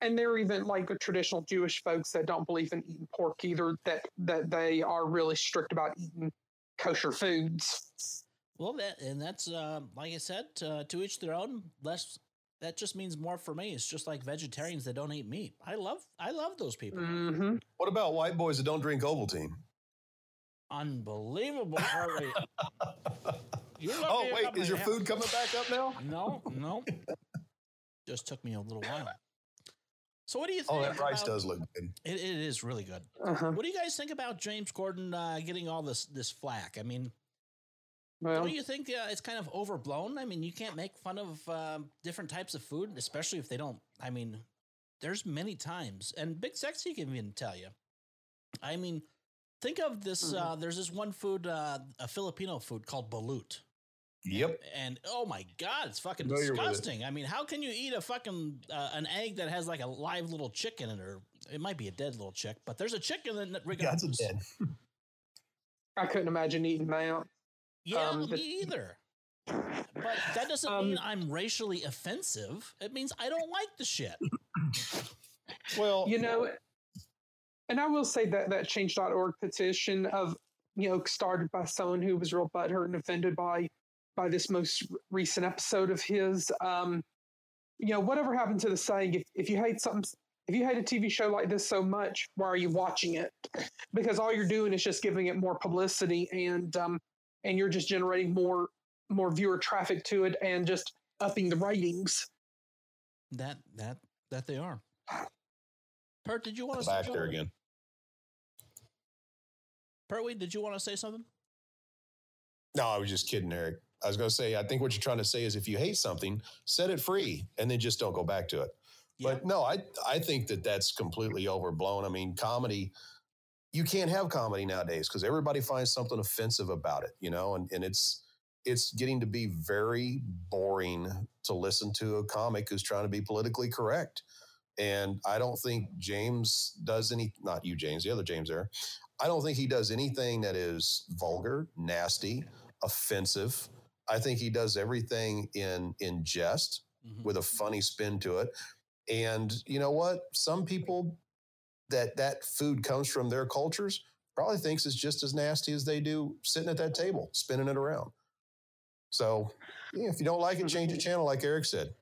And there are even like the traditional Jewish folks that don't believe in eating pork either. That that they are really strict about eating kosher foods. Well, that and that's uh, like I said, uh, to each their own. Less. That just means more for me. It's just like vegetarians that don't eat meat. I love I love those people. Mm-hmm. What about white boys that don't drink Ovaltine? Unbelievable. you oh, wait. Is your food coming back up now? No, no. Just took me a little while. So what do you think? Oh, that rice does look good. It, it is really good. Uh-huh. What do you guys think about James Corden uh, getting all this, this flack? I mean... Well, don't you think uh, it's kind of overblown? I mean, you can't make fun of uh, different types of food, especially if they don't. I mean, there's many times, and Big Sexy can even tell you. I mean, think of this. Mm-hmm. Uh, there's this one food, uh, a Filipino food called balut. Yep. And, and oh my God, it's fucking familiar disgusting. It. I mean, how can you eat a fucking uh, an egg that has like a live little chick in it, or it might be a dead little chick, but there's a chicken in it regardless. That's dead. I couldn't imagine eating that. Yeah, um, me but, either. But that doesn't um, mean I'm racially offensive. It means I don't like the shit. Well, you know, and I will say that that change dot org petition of, you know, started by someone who was real butthurt and offended by by this most recent episode of his. Um, you know, whatever happened to the saying, if, if you hate something, if you hate a T V show like this so much, why are you watching it? Because all you're doing is just giving it more publicity and, um, and you're just generating more more viewer traffic to it and just upping the ratings. That that that they are. Pert, did you want to say something? Back there again. Pertwee, did you want to say something? No, I was just kidding, Eric. I was going to say, I think what you're trying to say is if you hate something, set it free and then just don't go back to it. Yeah. But no, I I think that that's completely overblown. I mean, comedy... You can't have comedy nowadays because everybody finds something offensive about it, you know, and, and it's it's getting to be very boring to listen to a comic who's trying to be politically correct. And I don't think James does any, not you, James, the other James there. I don't think he does anything that is vulgar, nasty, offensive. I think he does everything in, in jest mm-hmm. with a funny spin to it. And you know what? Some people that that food comes from their cultures probably thinks it's just as nasty as they do sitting at that table, spinning it around. So yeah, if you don't like it, change the channel, like Eric said.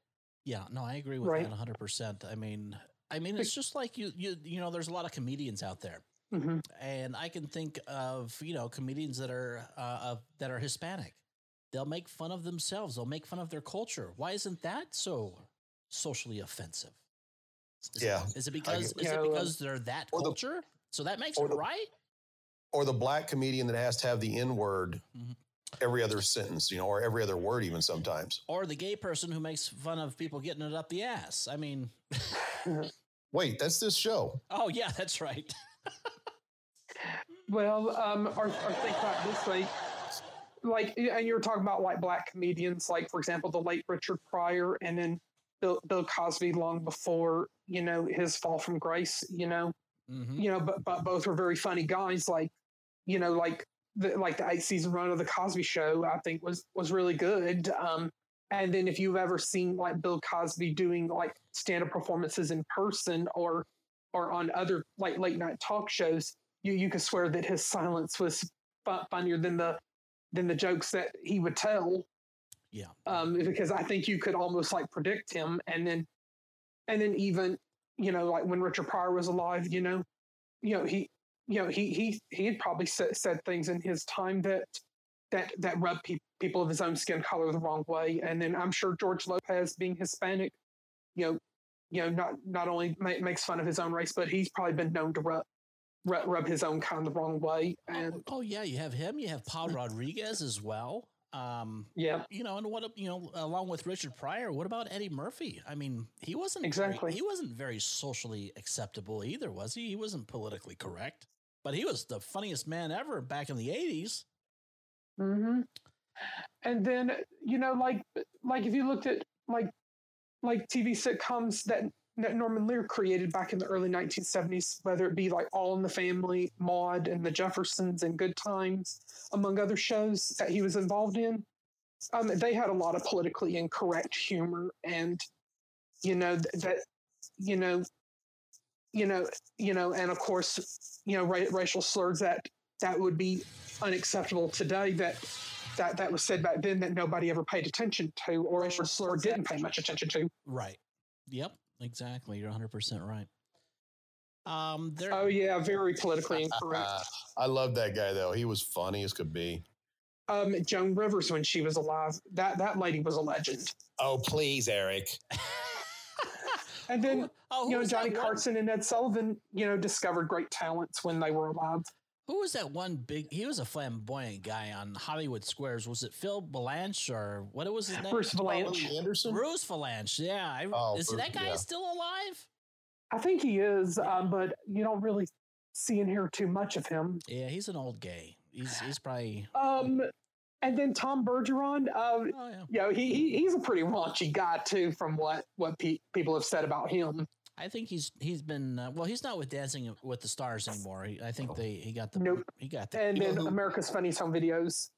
Yeah, no, I agree with right. that one hundred percent. I mean, I mean, it's just like you, you, you know, there's a lot of comedians out there, mm-hmm. and I can think of, you know, comedians that are uh, of, that are Hispanic. They'll make fun of themselves. They'll make fun of their culture. Why isn't that so socially offensive? Is yeah, it, is it because is yeah, it because they're that culture? The, so that makes it the, right. Or the black comedian that has to have the N-word. Mm-hmm. Every other sentence, you know, or every other word even sometimes. Or the gay person who makes fun of people getting it up the ass. I mean. Wait, that's this show. Oh, yeah, that's right. Well, um, or, or think about this way. Like, and you're talking about, like, black comedians, like, for example, the late Richard Pryor and then Bill, Bill Cosby long before, you know, his fall from grace, you know. Mm-hmm. You know, but, but both were very funny guys, like, you know, like. The, like the eight season run of the Cosby Show, I think was, was really good. Um, and then if you've ever seen like Bill Cosby doing like stand up performances in person or, or on other like late night talk shows, you, you can swear that his silence was fun- funnier than the, than the jokes that he would tell. Yeah. Um, because I think you could almost like predict him. And then, and then even, you know, like when Richard Pryor was alive, you know, you know, he, You know, he he he had probably said, said things in his time that that that rubbed pe- people of his own skin color the wrong way. And then I'm sure George Lopez, being Hispanic, you know, you know, not not only ma- makes fun of his own race, but he's probably been known to rub rub, rub his own kind the wrong way. And oh, oh yeah, you have him. You have Paul Rodriguez as well. Um, yeah, you know, and what you know, along with Richard Pryor, what about Eddie Murphy? I mean, he wasn't exactly very, he wasn't very socially acceptable either, was he? He wasn't politically correct. But he was the funniest man ever back in the eighties. Mm-hmm. And then, you know, like, like if you looked at like, like T V sitcoms that, that Norman Lear created back in the early nineteen seventies, whether it be like All in the Family, Maude, and The Jeffersons, and Good Times, among other shows that he was involved in, um, they had a lot of politically incorrect humor, and you know th- that, you know. You know, you know, and of course, you know, ra- racial slurs that that would be unacceptable today. That that that was said back then that nobody ever paid attention to, or racial slur didn't pay much attention to. Right. Yep. Exactly. You're one hundred percent right. Um. There- oh yeah, very politically incorrect. I love that guy though. He was funny as could be. Um, Joan Rivers, when she was alive, that that lady was a legend. Oh please, Eric. And then, oh, you know, Johnny Carson and Ed Sullivan, you know, discovered great talents when they were alive. Who was that one big, he was a flamboyant guy on Hollywood Squares. Was it Phil Blanche or what was his name? Bruce Blanche. Oh, Anderson? Bruce Blanche, yeah. Oh, is Bruce, that guy yeah. still alive? I think he is, yeah. um, but you don't really see and hear too much of him. Yeah, he's an old gay. He's he's probably... Um, And then Tom Bergeron, um, oh, yeah. you know, he, he he's a pretty raunchy guy too, from what what pe- people have said about him. I think he's he's been uh, well. He's not with Dancing with the Stars anymore. He, I think they he got the nope. he got the, and then who, America's Funniest Home Videos.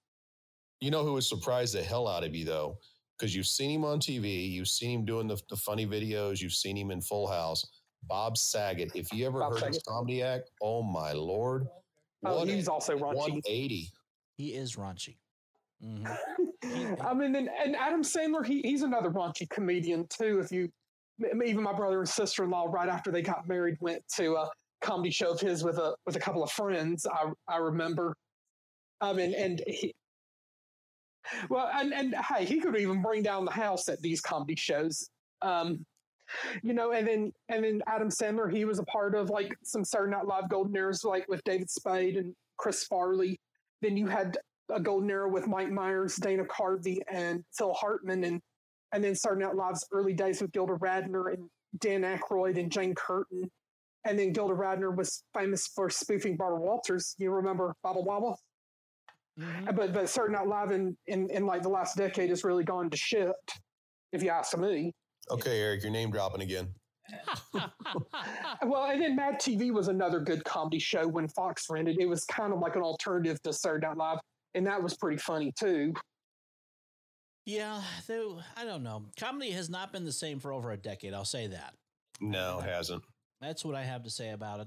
You know who was surprised the hell out of you though, because you've seen him on T V, you've seen him doing the, the funny videos, you've seen him in Full House. Bob Saget. If you ever Bob heard Saget. his comedy act, oh my lord! Oh, what he's a, also raunchy. one eighty He is raunchy. Mm-hmm. I mean, and, and Adam Sandler, he, he's another raunchy comedian too. If you, even my brother and sister-in-law, right after they got married, went to a comedy show of his with a with a couple of friends. I I remember. I mean, and he, well, and and hey, he could even bring down the house at these comedy shows, um, you know. And then and then Adam Sandler, he was a part of like some Saturday Night Live golden eras, like with David Spade and Chris Farley. Then you had a golden era with Mike Myers, Dana Carvey, and Phil Hartman, and and then starting out Live's early days with Gilda Radner and Dan Aykroyd and Jane Curtin. And then Gilda Radner was famous for spoofing Barbara Walters. You remember Bobble Wobble? Mm-hmm. But but Saturday Night Live in, in, in like the last decade has really gone to shit, if you ask me. Okay, Eric, you're name dropping again. Well, and then Mad T V was another good comedy show when Fox ran it. It was kind of like an alternative to Saturday Night Live, and that was pretty funny too. Yeah, though I don't know. Comedy has not been the same for over a decade. I'll say that. No, it hasn't. That's what I have to say about it.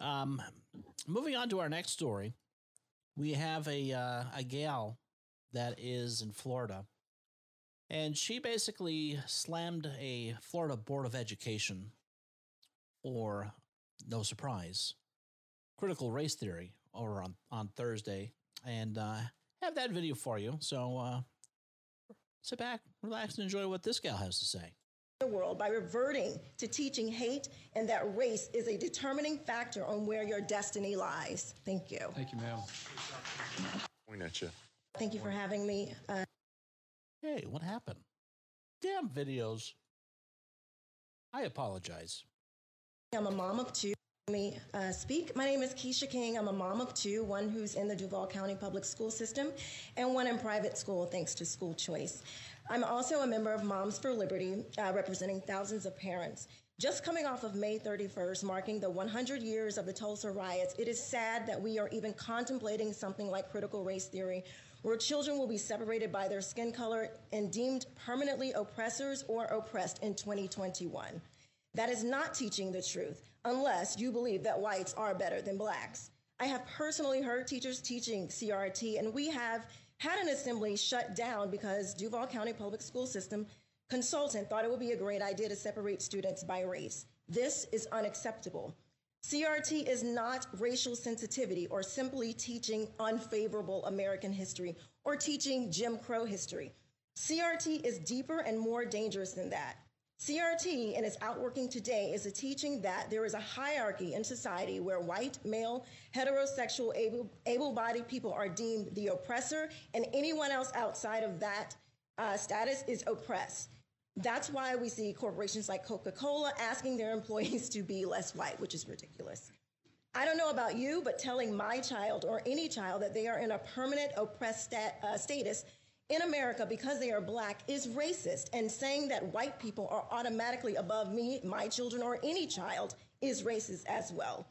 Um, moving on to our next story, we have a uh, a gal that is in Florida, and she basically slammed a Florida Board of Education for, no surprise, critical race theory over on, on Thursday, and uh, have that video for you. So uh, sit back, relax, and enjoy what this gal has to say. The world by reverting to teaching hate, and that race is a determining factor on where your destiny lies. Thank you. Thank you, ma'am. Point at you. Thank you for having me. Uh, hey, what happened? Damn videos. I apologize. I'm a mom of two. Let me uh, speak. My name is Keisha King. I'm a mom of two, one who's in the Duval County Public School System and one in private school thanks to school choice. I'm also a member of Moms for Liberty, uh, representing thousands of parents. Just coming off of May thirty-first, marking the one hundred years of the Tulsa riots, it is sad that we are even contemplating something like critical race theory, where children will be separated by their skin color and deemed permanently oppressors or oppressed in twenty twenty-one. That is not teaching the truth, unless you believe that whites are better than blacks. I have personally heard teachers teaching C R T, and we have had an assembly shut down because Duval County Public School System consultant thought it would be a great idea to separate students by race. This is unacceptable. C R T is not racial sensitivity or simply teaching unfavorable American history or teaching Jim Crow history. C R T is deeper and more dangerous than that. C R T, and its outworking today, is a teaching that there is a hierarchy in society where white, male, heterosexual, able, able-bodied people are deemed the oppressor, and anyone else outside of that uh, status is oppressed. That's why we see corporations like Coca-Cola asking their employees to be less white, which is ridiculous. I don't know about you, but telling my child or any child that they are in a permanent oppressed stat, uh, status in America because they are black is racist, and saying that white people are automatically above me, my children, or any child is racist as well.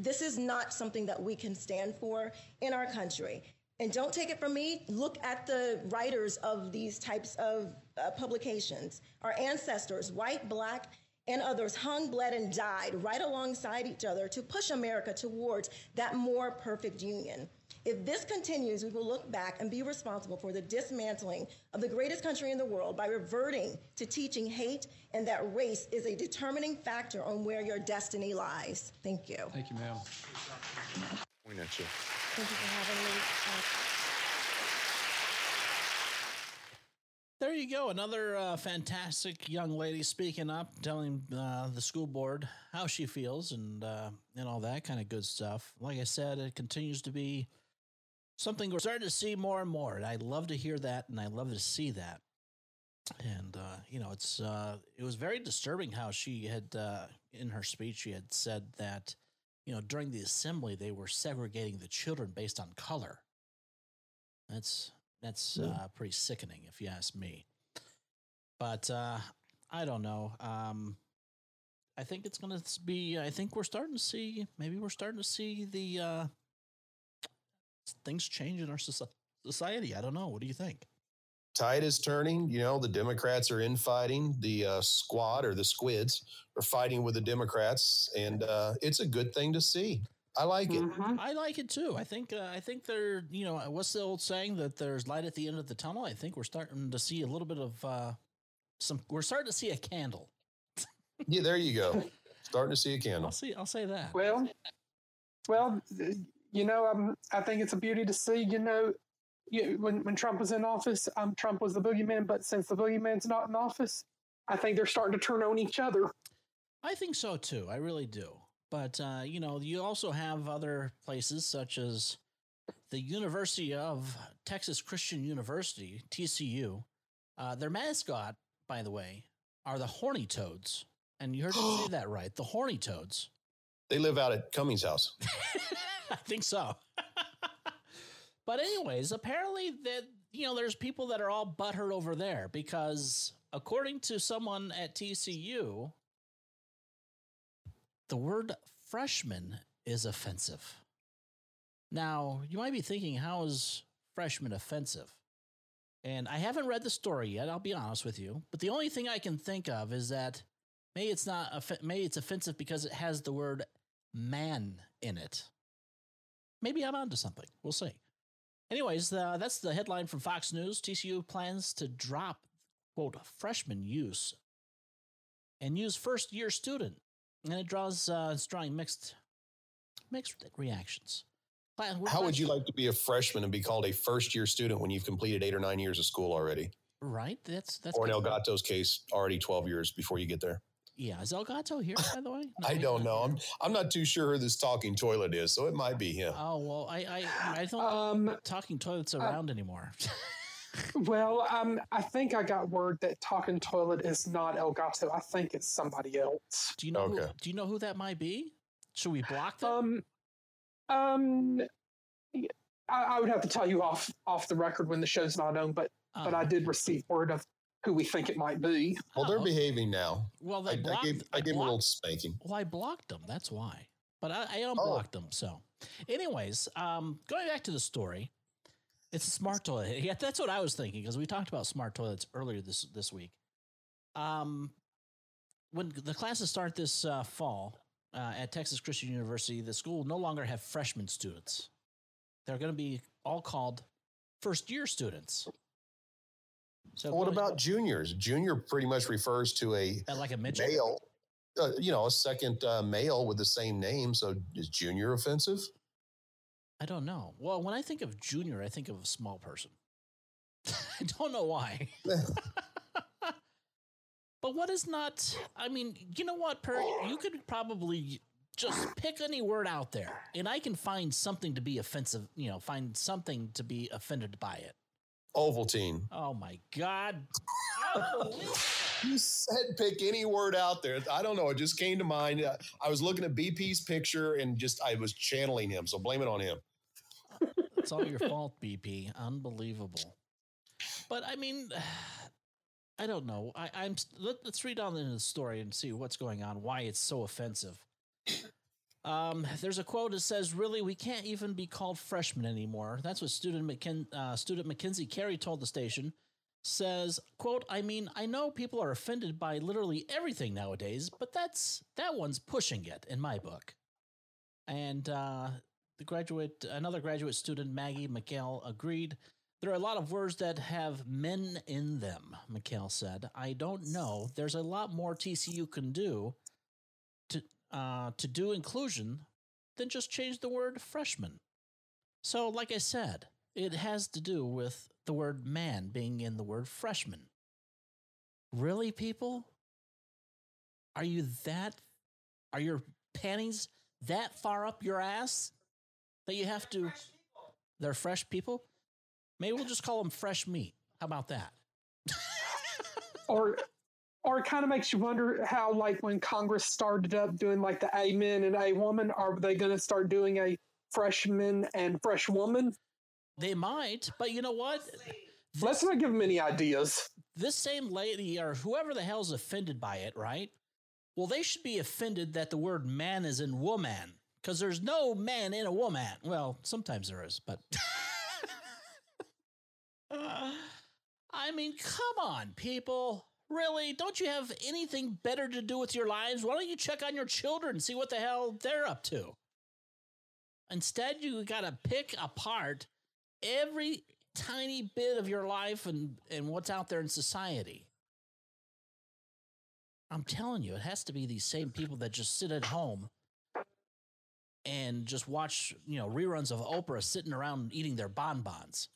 This is not something that we can stand for in our country. And don't take it from me. Look at the writers of these types of uh, publications. Our ancestors, white, black, and others, hung, bled, and died right alongside each other to push America towards that more perfect union. If this continues, we will look back and be responsible for the dismantling of the greatest country in the world by reverting to teaching hate, and that race is a determining factor on where your destiny lies. Thank you. Thank you, ma'am. Point at you. Thank you for having me. There you go. Another uh, fantastic young lady speaking up, telling uh, the school board how she feels and uh, and all that kind of good stuff. Like I said, it continues to be something we're starting to see more and more, and I love to hear that, and I love to see that. And uh, you know, it's uh, it was very disturbing how she had uh, in her speech she had said that, you know, during the assembly they were segregating the children based on color. That's that's yeah. uh, pretty sickening, if you ask me. But uh, I don't know. Um, I think it's going to be. I think we're starting to see. Maybe we're starting to see the. Uh, Things change in our society. I don't know. What do you think? Tide is turning. You know, the Democrats are infighting. The uh, squad or the squids are fighting with the Democrats, and uh, it's a good thing to see. I like it. Mm-hmm. I like it too. I think. Uh, I think they're. You know, what's the old saying that there's light at the end of the tunnel? I think we're starting to see a little bit of uh, some. We're starting to see a candle. Yeah, there you go. Starting to see a candle. I'll see. I'll say that. Well, well. Th- You know, um, I think it's a beauty to see, you know, you, when, when Trump was in office, um, Trump was the boogeyman. But since the boogeyman's not in office, I think they're starting to turn on each other. I think so, too. I really do. But, uh, you know, you also have other places such as the University of Texas Christian University, T C U. Uh, their mascot, by the way, are the Horny Toads. And you heard me say that right. The Horny Toads. They live out at Cummings' house. I think so. But anyways, apparently that, you know, there's people that are all butthurt over there because according to someone at T C U, the word freshman is offensive. Now, you might be thinking, how is freshman offensive? And I haven't read the story yet, I'll be honest with you. But the only thing I can think of is that maybe it's not maybe it's offensive because it has the word man in it. Maybe I'm onto something. We'll see. Anyways, uh, that's the headline from Fox News. T C U plans to drop, quote, freshman use and use first-year student. And it draws uh, it's drawing mixed mixed reactions. We're How would you sure. like to be a freshman and be called a first-year student when you've completed eight or nine years of school already? Right. That's that's. Or in El Gato's case, already twelve years before you get there. Yeah, is El Gato here, by the way? No, I don't know. I'm I'm not too sure who this talking toilet is, so it might be him. Oh well, I I, I thought um, talking toilets around uh, anymore. Well, um, I think I got word that talking toilet is not El Gato. I think it's somebody else. Do you know? Okay. Who, do you know who that might be? Should we block them? Um, Um, I, I would have to tell you off off the record when the show's not on, but uh, but I did receive word of who we think it might be. Well, they're behaving now. Well, they I, blocked, I gave I, I gave blocked, them a little spanking. Well, I blocked them. That's why. But I, I unblocked oh. them. So, anyways, um, going back to the story, it's a smart toilet. Yeah, that's what I was thinking because we talked about smart toilets earlier this this week. Um, when the classes start this uh, fall. Uh, at Texas Christian University, the school no longer have freshman students. They're going to be all called first-year students. So what about ahead. juniors? Junior pretty much refers to a uh, like a midget. male, uh, you know, a second uh, male with the same name. So is junior offensive? I don't know. Well, when I think of junior, I think of a small person. I don't know why. But what is not, I mean, you know what, Per, you could probably just pick any word out there, and I can find something to be offensive, you know, find something to be offended by it. Ovaltine. Oh, my God. You said pick any word out there. I don't know. It just came to mind. I was looking at B P's picture, and just I was channeling him, so blame it on him. It's all your fault, B P. Unbelievable. But, I mean... I don't know. I, I'm let, let's read on into the story and see what's going on, why it's so offensive. Um, there's a quote that says, really, we can't even be called freshmen anymore. That's what student, McKin- uh, student Mackenzie Carey told the station, says, quote, I mean, I know people are offended by literally everything nowadays, but that's that one's pushing it in my book. And uh, the graduate, another graduate student, Maggie McGill, agreed. There are a lot of words that have men in them, Mikhail said. I don't know. There's a lot more T C U can do to uh, to do inclusion than just change the word freshman. So, like I said, it has to do with the word man being in the word freshman. Really, people? Are you that? Are your panties that far up your ass that you have to? They're fresh people? Maybe we'll just call them fresh meat. How about that? or or it kind of makes you wonder how, like, when Congress started up doing, like, the a men and a woman, are they going to start doing a freshman and fresh woman? They might, but you know what? This, Let's not give them any ideas. This same lady or whoever the hell's offended by it, right? Well, they should be offended that the word man is in woman because there's no man in a woman. Well, sometimes there is, but... Uh, I mean, come on, people. Really? Don't you have anything better to do with your lives? Why don't you check on your children and see what the hell they're up to? Instead, you got to pick apart every tiny bit of your life and, and what's out there in society. I'm telling you, it has to be these same people that just sit at home and just watch, you know, reruns of Oprah sitting around eating their bonbons.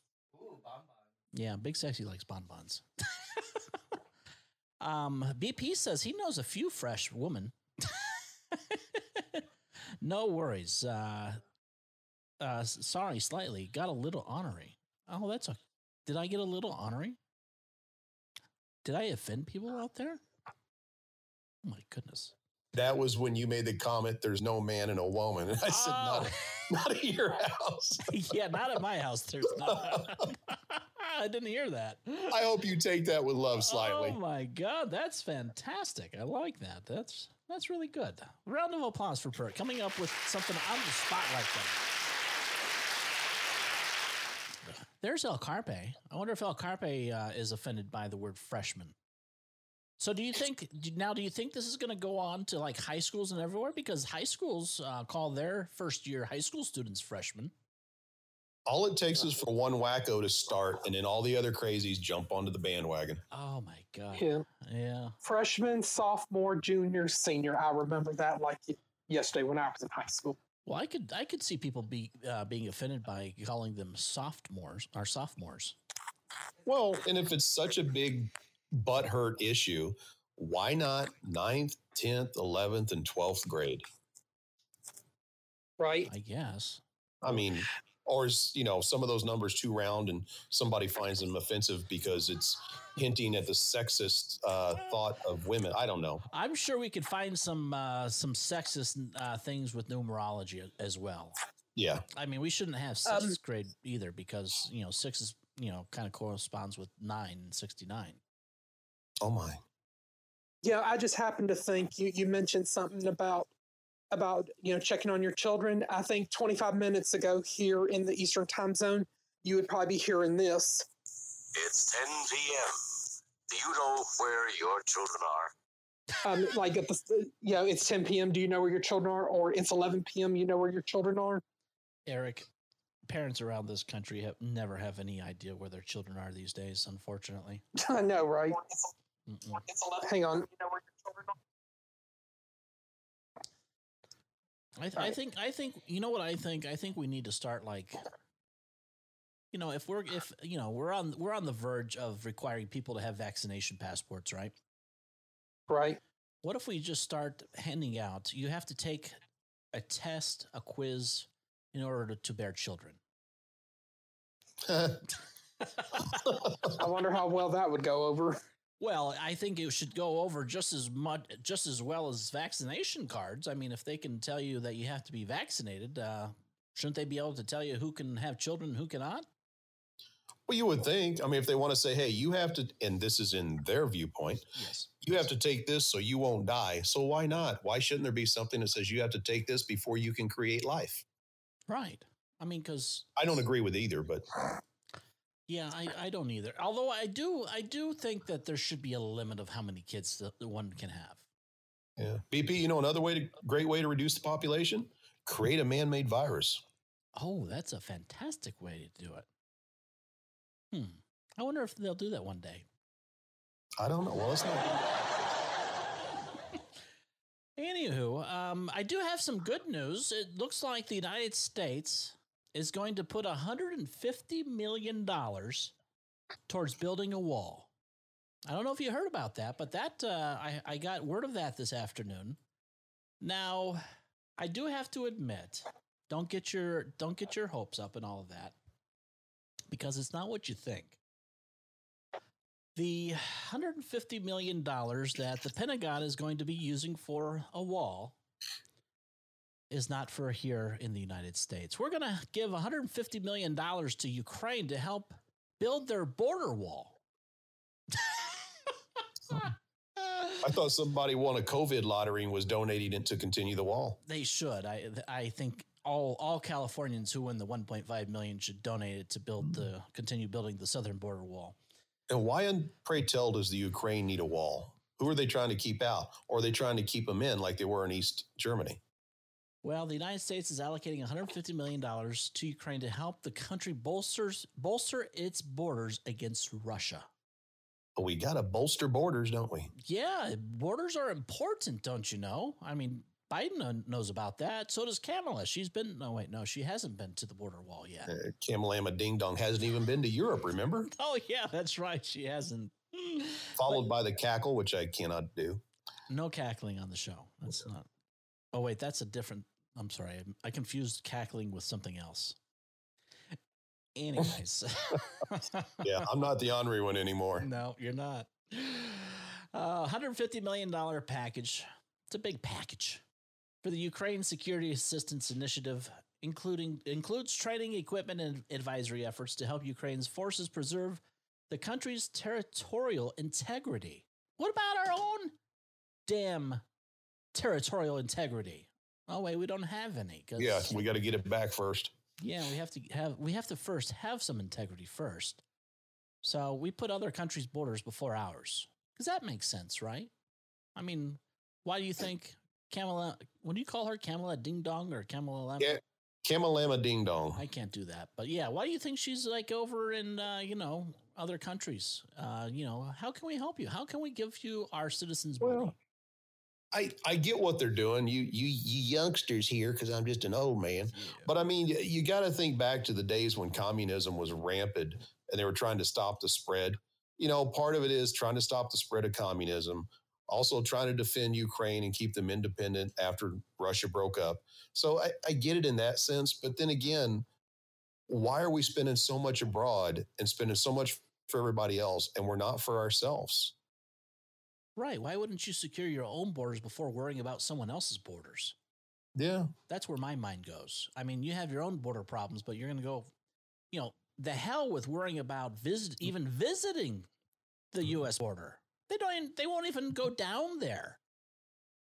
Yeah, Big Sexy likes bonbons. um, B P says he knows a few fresh women. No worries. Uh, uh, sorry, slightly. Got a little ornery. Oh, that's a... Did I get a little ornery? Did I offend people out there? Oh, my goodness. That was when you made the comment, there's no man and a woman. And I said, oh. no, not at your house. Yeah, not at my house. There's not. I didn't hear that. I hope you take that with love slightly. Oh, my God. That's fantastic. I like that. That's that's really good. Round of applause for Pert. Coming up with something on the spot like that. There's El Carpe. I wonder if El Carpe uh, is offended by the word freshman. So do you think now, do you think this is going to go on to like high schools and everywhere? Because high schools uh, call their first year high school students freshmen. All it takes is for one wacko to start and then all the other crazies jump onto the bandwagon. Oh, my God. Yeah. yeah. Freshman, sophomore, junior, senior. I remember that like yesterday when I was in high school. Well, I could I could see people be uh, being offended by calling them sophomores or sophomores. Well, and if it's such a big butthurt issue, why not ninth, tenth, eleventh, and twelfth grade? Right. I guess. I mean, or is, you know, some of those numbers too round and somebody finds them offensive because it's hinting at the sexist uh, thought of women. I don't know. I'm sure we could find some uh, some sexist uh, things with numerology as well. Yeah. I mean, we shouldn't have sixth um, grade either because, you know, six is, you know, kind of corresponds with nine and sixty-nine. Oh my! Yeah, I just happened to think you, you mentioned something about about you know checking on your children. I think twenty-five minutes ago here in the Eastern Time Zone, you would probably be hearing this. It's ten p.m. Do you know where your children are? Um, like at the you know, it's ten p.m. Do you know where your children are? Or it's eleven p.m. You know where your children are? Eric, parents around this country have never have any idea where their children are these days. Unfortunately, I know, right? Mm-mm. Hang on. I, th- I think I think you know what I think. I think we need to start like, you know, if we're if you know we're on we're on the verge of requiring people to have vaccination passports, right? Right. What if we just start handing out? You have to take a test, a quiz, in order to, to bear children. I wonder how well that would go over. Well, I think it should go over just as much, just as well as vaccination cards. I mean, if they can tell you that you have to be vaccinated, uh, shouldn't they be able to tell you who can have children and who cannot? Well, you would think. I mean, if they want to say, hey, you have to, and this is in their viewpoint, yes. you have to take this so you won't die. So why not? Why shouldn't there be something that says you have to take this before you can create life? Right. I mean, because I don't agree with either, but... Yeah, I, I don't either. Although I do I do think that there should be a limit of how many kids the one can have. Yeah. B P, you know, another way to great way to reduce the population? Create a man-made virus. Oh, that's a fantastic way to do it. Hmm. I wonder if they'll do that one day. I don't know. Well, it's not. Anywho, um, I do have some good news. It looks like the United States is going to put one hundred fifty million dollars towards building a wall. I don't know if you heard about that, but that uh, I, I got word of that this afternoon. Now, I do have to admit, don't get your don't get your hopes up and all of that, because it's not what you think. The one hundred fifty million dollars that the Pentagon is going to be using for a wall is not for here in the United States. We're going to give one hundred fifty million dollars to Ukraine to help build their border wall. I thought somebody won a COVID lottery and was donating it to continue the wall. They should. I I think all all Californians who win the one point five million dollars should donate it to build the continue building the southern border wall. And why, in pray tell, does the Ukraine need a wall? Who are they trying to keep out? Or are they trying to keep them in like they were in East Germany? Well, the United States is allocating one hundred fifty million dollars to Ukraine to help the country bolsters, bolster its borders against Russia. But we got to bolster borders, don't we? Yeah, borders are important, don't you know? I mean, Biden knows about that. So does Kamala. She's been – no, wait, no, she hasn't been to the border wall yet. Uh, Kamala Ding Dong hasn't even been to Europe, remember? Oh, yeah, that's right. She hasn't. Followed but, by the cackle, which I cannot do. No cackling on the show. That's okay. not – Oh, wait, that's a different – I'm sorry. I confused cackling with something else. Anyways. Yeah, I'm not the honorary one anymore. No, you're not. Uh, one hundred fifty million dollars package It's a big package for the Ukraine Security Assistance Initiative, including includes training, equipment, and advisory efforts to help Ukraine's forces preserve the country's territorial integrity. What about our own damn territorial integrity? Oh wait, we don't have any. Yeah, we got to get it back first. Yeah, we have to have we have to first have some integrity first. So we put other countries' borders before ours, because that makes sense, right? I mean, why do you think Kamala? What do you call her? Kamala Ding Dong or Kamala? Yeah, Kamala Ding Dong. I can't do that, but yeah, why do you think she's like over in uh, you know other countries? Uh, you know, how can we help you? How can we give you our citizens' money? Well, I, I get what they're doing, you you, you youngsters here, because I'm just an old man. Yeah. But, I mean, you got to think back to the days when communism was rampant and they were trying to stop the spread. You know, part of it is trying to stop the spread of communism, also trying to defend Ukraine and keep them independent after Russia broke up. So I, I get it in that sense. But then again, why are we spending so much abroad and spending so much for everybody else and we're not for ourselves? Right. Why wouldn't you secure your own borders before worrying about someone else's borders? Yeah. That's where my mind goes. I mean, you have your own border problems, but you're going to go, you know, the hell with worrying about visit, even visiting the U S border. They don't even, they won't even go down there.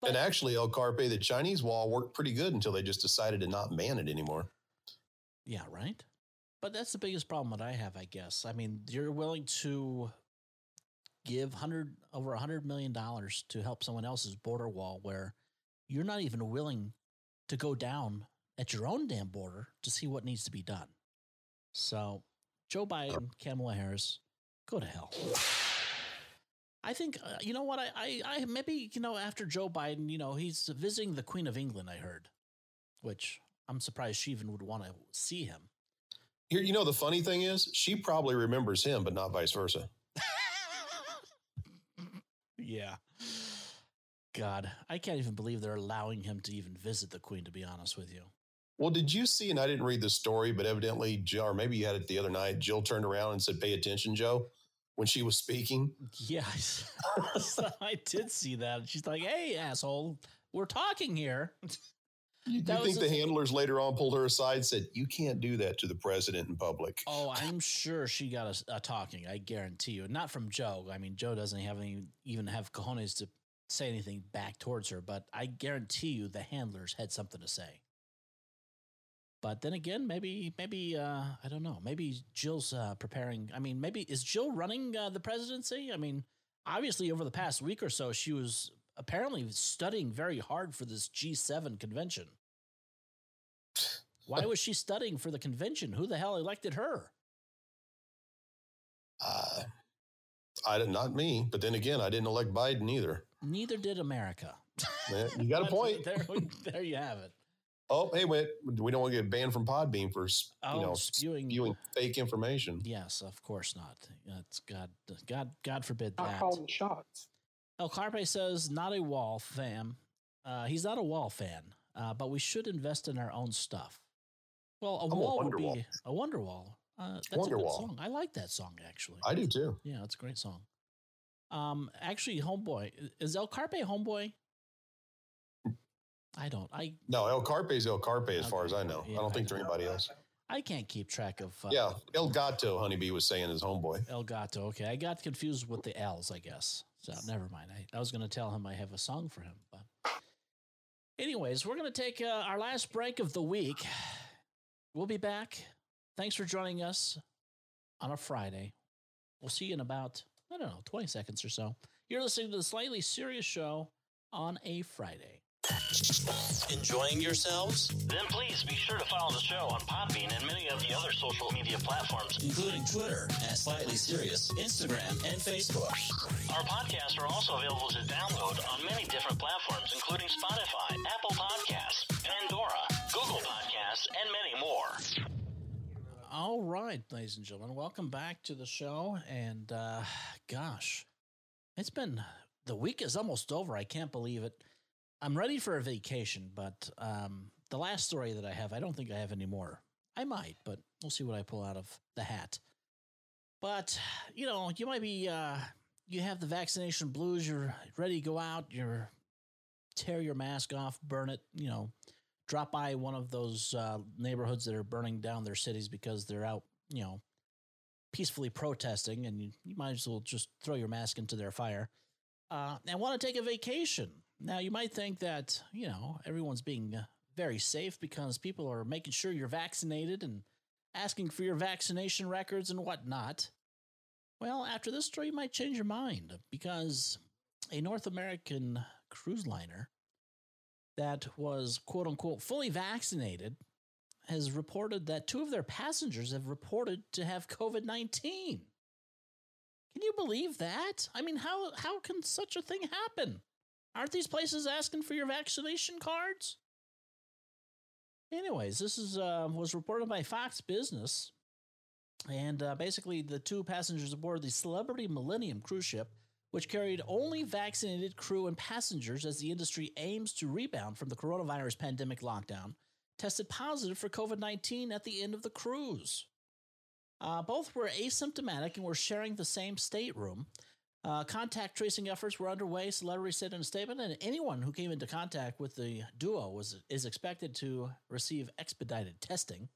But, and actually, El Carpe, the Chinese wall worked pretty good until they just decided to not man it anymore. Yeah, right. But that's the biggest problem that I have, I guess. I mean, you're willing to give hundred over a hundred million dollars to help someone else's border wall where you're not even willing to go down at your own damn border to see what needs to be done. So Joe Biden, Kamala Harris, go to hell. I think, uh, you know what, I, I, I maybe, you know, after Joe Biden, you know, he's visiting the Queen of England, I heard, which I'm surprised she even would want to see him. Here, you know, the funny thing is she probably remembers him, but not vice versa. Yeah. God, I can't even believe they're allowing him to even visit the Queen, to be honest with you. Well, did you see, and I didn't read the story, but evidently, or maybe you had it the other night, Jill turned around and said, pay attention, Joe, when she was speaking. Yeah, I, I did see that. She's like, hey, asshole, we're talking here. You, you think the a, handlers later on pulled her aside and said, you can't do that to the president in public. Oh, I'm sure she got a, a talking. I guarantee you. Not from Joe. I mean, Joe doesn't have any, even have cojones to say anything back towards her. But I guarantee you the handlers had something to say. But then again, maybe, maybe uh, I don't know. Maybe Jill's uh, preparing. I mean, maybe is Jill running uh, the presidency? I mean, obviously over the past week or so, she was – apparently studying very hard for this G seven convention. Why was she studying for the convention? Who the hell elected her? Uh, I did not me, but then again, I didn't elect Biden either. Neither did America. Yeah, you got a point. there, there you have it. Oh, hey, wait, we don't want to get banned from Podbean for oh, you know spewing, spewing fake information. Yes, of course not. That's God, God, God forbid that. I called the shots. El Carpe says, not a wall fan. Uh, he's not a wall fan, uh, but we should invest in our own stuff. Well, a I'm wall a would be a Wonderwall. Uh, that's Wonderwall. A good song. I like that song, actually. I do, too. Yeah, it's a great song. Um, actually, Homeboy. Is El Carpe Homeboy? I don't. I No, El Carpe is El Carpe as okay, far as I know. Yeah, I don't think I there's anybody else. I can't keep track of. Uh, yeah, El Gato, Honeybee was saying his homeboy. El Gato. Okay, I got confused with the L's, I guess. So never mind. I, I was going to tell him I have a song for him. But anyways, we're going to take uh, our last break of the week. We'll be back. Thanks for joining us on a Friday. We'll see you in about, I don't know, twenty seconds or so. You're listening to the Slightly Serious Show on a Friday. Enjoying yourselves? Then please be sure to follow the show on Podbean and many of the other social media platforms, including Twitter at Slightly Serious, Instagram, and Facebook. Our podcasts are also available to download on many different platforms, including Spotify, Apple Podcasts, Pandora, Google Podcasts, and many more. All right, ladies and gentlemen, welcome back to the show. And uh, gosh, it's been – the week is almost over. I can't believe it. I'm ready for a vacation, but um, the last story that I have, I don't think I have any more. I might, but we'll see what I pull out of the hat. But, you know, you might be, uh, you have the vaccination blues, you're ready to go out, you're tear your mask off, burn it, you know, drop by one of those uh, neighborhoods that are burning down their cities because they're out, you know, peacefully protesting, and you, you might as well just throw your mask into their fire. Uh, and want to take a vacation. Now, you might think that, you know, everyone's being very safe because people are making sure you're vaccinated and asking for your vaccination records and whatnot. Well, after this story, you might change your mind, because a North American cruise liner that was, quote unquote, fully vaccinated has reported that two of their passengers have reported to have COVID nineteen. Can you believe that? I mean, how, how can such a thing happen? Aren't these places asking for your vaccination cards? Anyways, this is uh, was reported by Fox Business. And uh, basically, the two passengers aboard the Celebrity Millennium cruise ship, which carried only vaccinated crew and passengers as the industry aims to rebound from the coronavirus pandemic lockdown, tested positive for COVID nineteen at the end of the cruise. Uh, both were asymptomatic and were sharing the same stateroom. Uh, contact tracing efforts were underway, Celebrity said in a statement, and anyone who came into contact with the duo was is expected to receive expedited testing.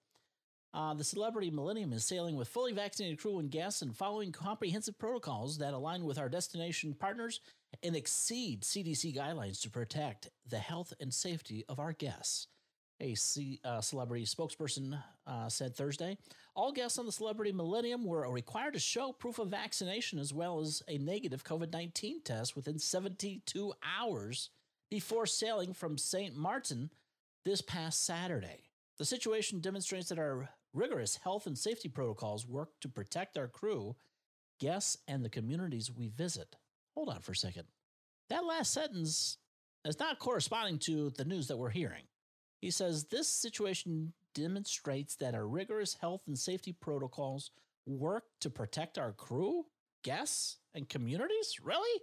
Uh, the Celebrity Millennium is sailing with fully vaccinated crew and guests and following comprehensive protocols that align with our destination partners and exceed C D C guidelines to protect the health and safety of our guests. A C, uh, Celebrity spokesperson uh, said Thursday, all guests on the Celebrity Millennium were required to show proof of vaccination as well as a negative COVID nineteen test within seventy-two hours before sailing from Saint Martin this past Saturday. The situation demonstrates that our rigorous health and safety protocols work to protect our crew, guests, and the communities we visit. Hold on for a second. That last sentence is not corresponding to the news that we're hearing. He says, this situation demonstrates that our rigorous health and safety protocols work to protect our crew, guests, and communities? Really?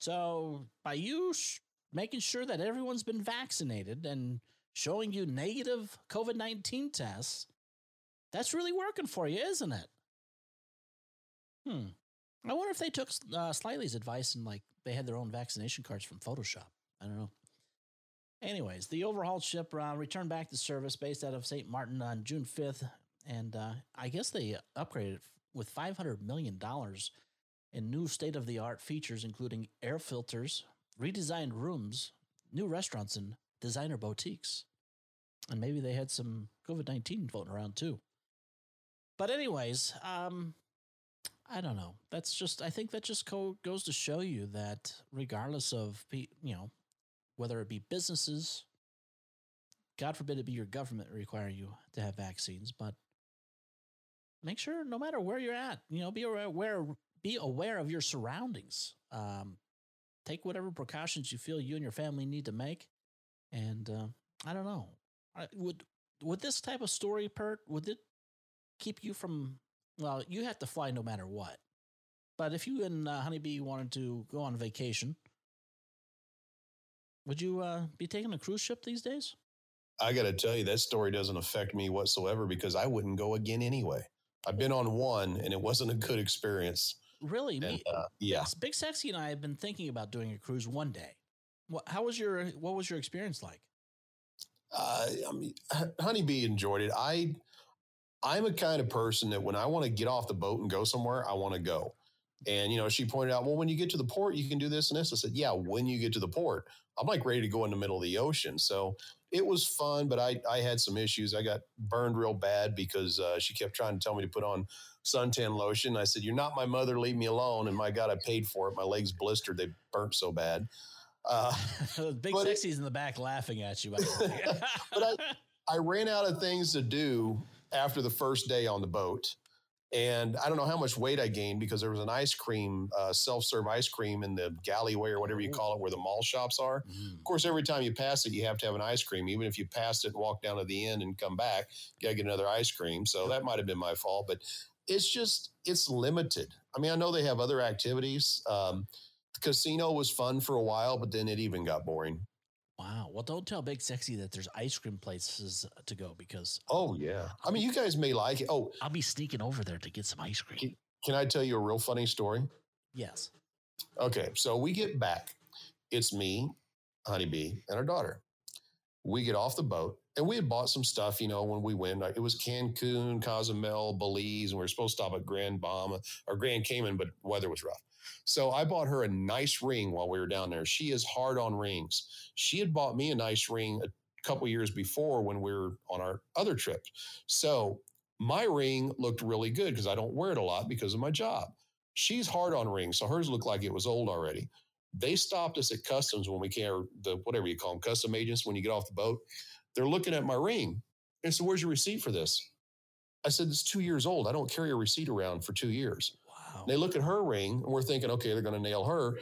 So by you sh- making sure that everyone's been vaccinated and showing you negative COVID nineteen tests, that's really working for you, isn't it? Hmm. I wonder if they took uh, Slightly's advice and like they had their own vaccination cards from Photoshop. I don't know. Anyways, the overhauled ship uh, returned back to service based out of Saint Martin on June fifth, and uh, I guess they upgraded it with five hundred million dollars in new state-of-the-art features, including air filters, redesigned rooms, new restaurants, and designer boutiques. And maybe they had some COVID nineteen floating around, too. But anyways, um, I don't know. That's just, I think that just co- goes to show you that regardless of, you know, whether it be businesses, God forbid it be your government requiring you to have vaccines, but make sure no matter where you're at, you know, be aware, be aware of your surroundings. Um, take whatever precautions you feel you and your family need to make. And uh, I don't know, I, would would this type of story, Pert, would it keep you from? Well, you have to fly no matter what. But if you and uh, Honeybee wanted to go on vacation, would you uh, be taking a cruise ship these days? I got to tell you, that story doesn't affect me whatsoever because I wouldn't go again anyway. I've been on one and it wasn't a good experience. Really? And, me, uh, yeah. Big Sexy and I have been thinking about doing a cruise one day. What, how was your, what was your experience like? Uh, I mean, Honeybee enjoyed it. I, I'm a kind of person that when I want to get off the boat and go somewhere, I want to go. And, you know, she pointed out, well, when you get to the port, you can do this and this. I said, yeah, when you get to the port, I'm like ready to go in the middle of the ocean. So it was fun, but I, I had some issues. I got burned real bad because uh, she kept trying to tell me to put on suntan lotion. I said, you're not my mother. Leave me alone. And my God, I paid for it. My legs blistered. They burnt so bad. Uh, Big Sexy's it, in the back laughing at you. By the way. But I, I ran out of things to do after the first day on the boat. And I don't know how much weight I gained because there was an ice cream, uh, self-serve ice cream in the galleyway or whatever you call it where the mall shops are. Mm. Of course, every time you pass it, you have to have an ice cream. Even if you passed it and walk down to the end and come back, you got to get another ice cream. So that might have been my fault. But it's just, it's limited. I mean, I know they have other activities. Um, the casino was fun for a while, but then it even got boring. Wow. Well, don't tell Big Sexy that there's ice cream places to go because. Oh, yeah. I mean, you guys may like it. Oh, I'll be sneaking over there to get some ice cream. Can, can I tell you a real funny story? Yes. Okay. So we get back it's me, Honeybee, and our daughter. We get off the boat, and we had bought some stuff, you know, when we went. It was Cancun, Cozumel, Belize, and we were supposed to stop at Grand Bahama or Grand Cayman, but weather was rough. So I bought her a nice ring while we were down there. She is hard on rings. She had bought me a nice ring a couple years before when we were on our other trip. So my ring looked really good because I don't wear it a lot because of my job. She's hard on rings, so hers looked like it was old already. They stopped us at customs when we came, or the whatever you call them, custom agents, when you get off the boat. They're looking at my ring. And so, where's your receipt for this? I said, it's two years old. I don't carry a receipt around for two years. Wow. They look at her ring, and we're thinking, okay, they're going to nail her.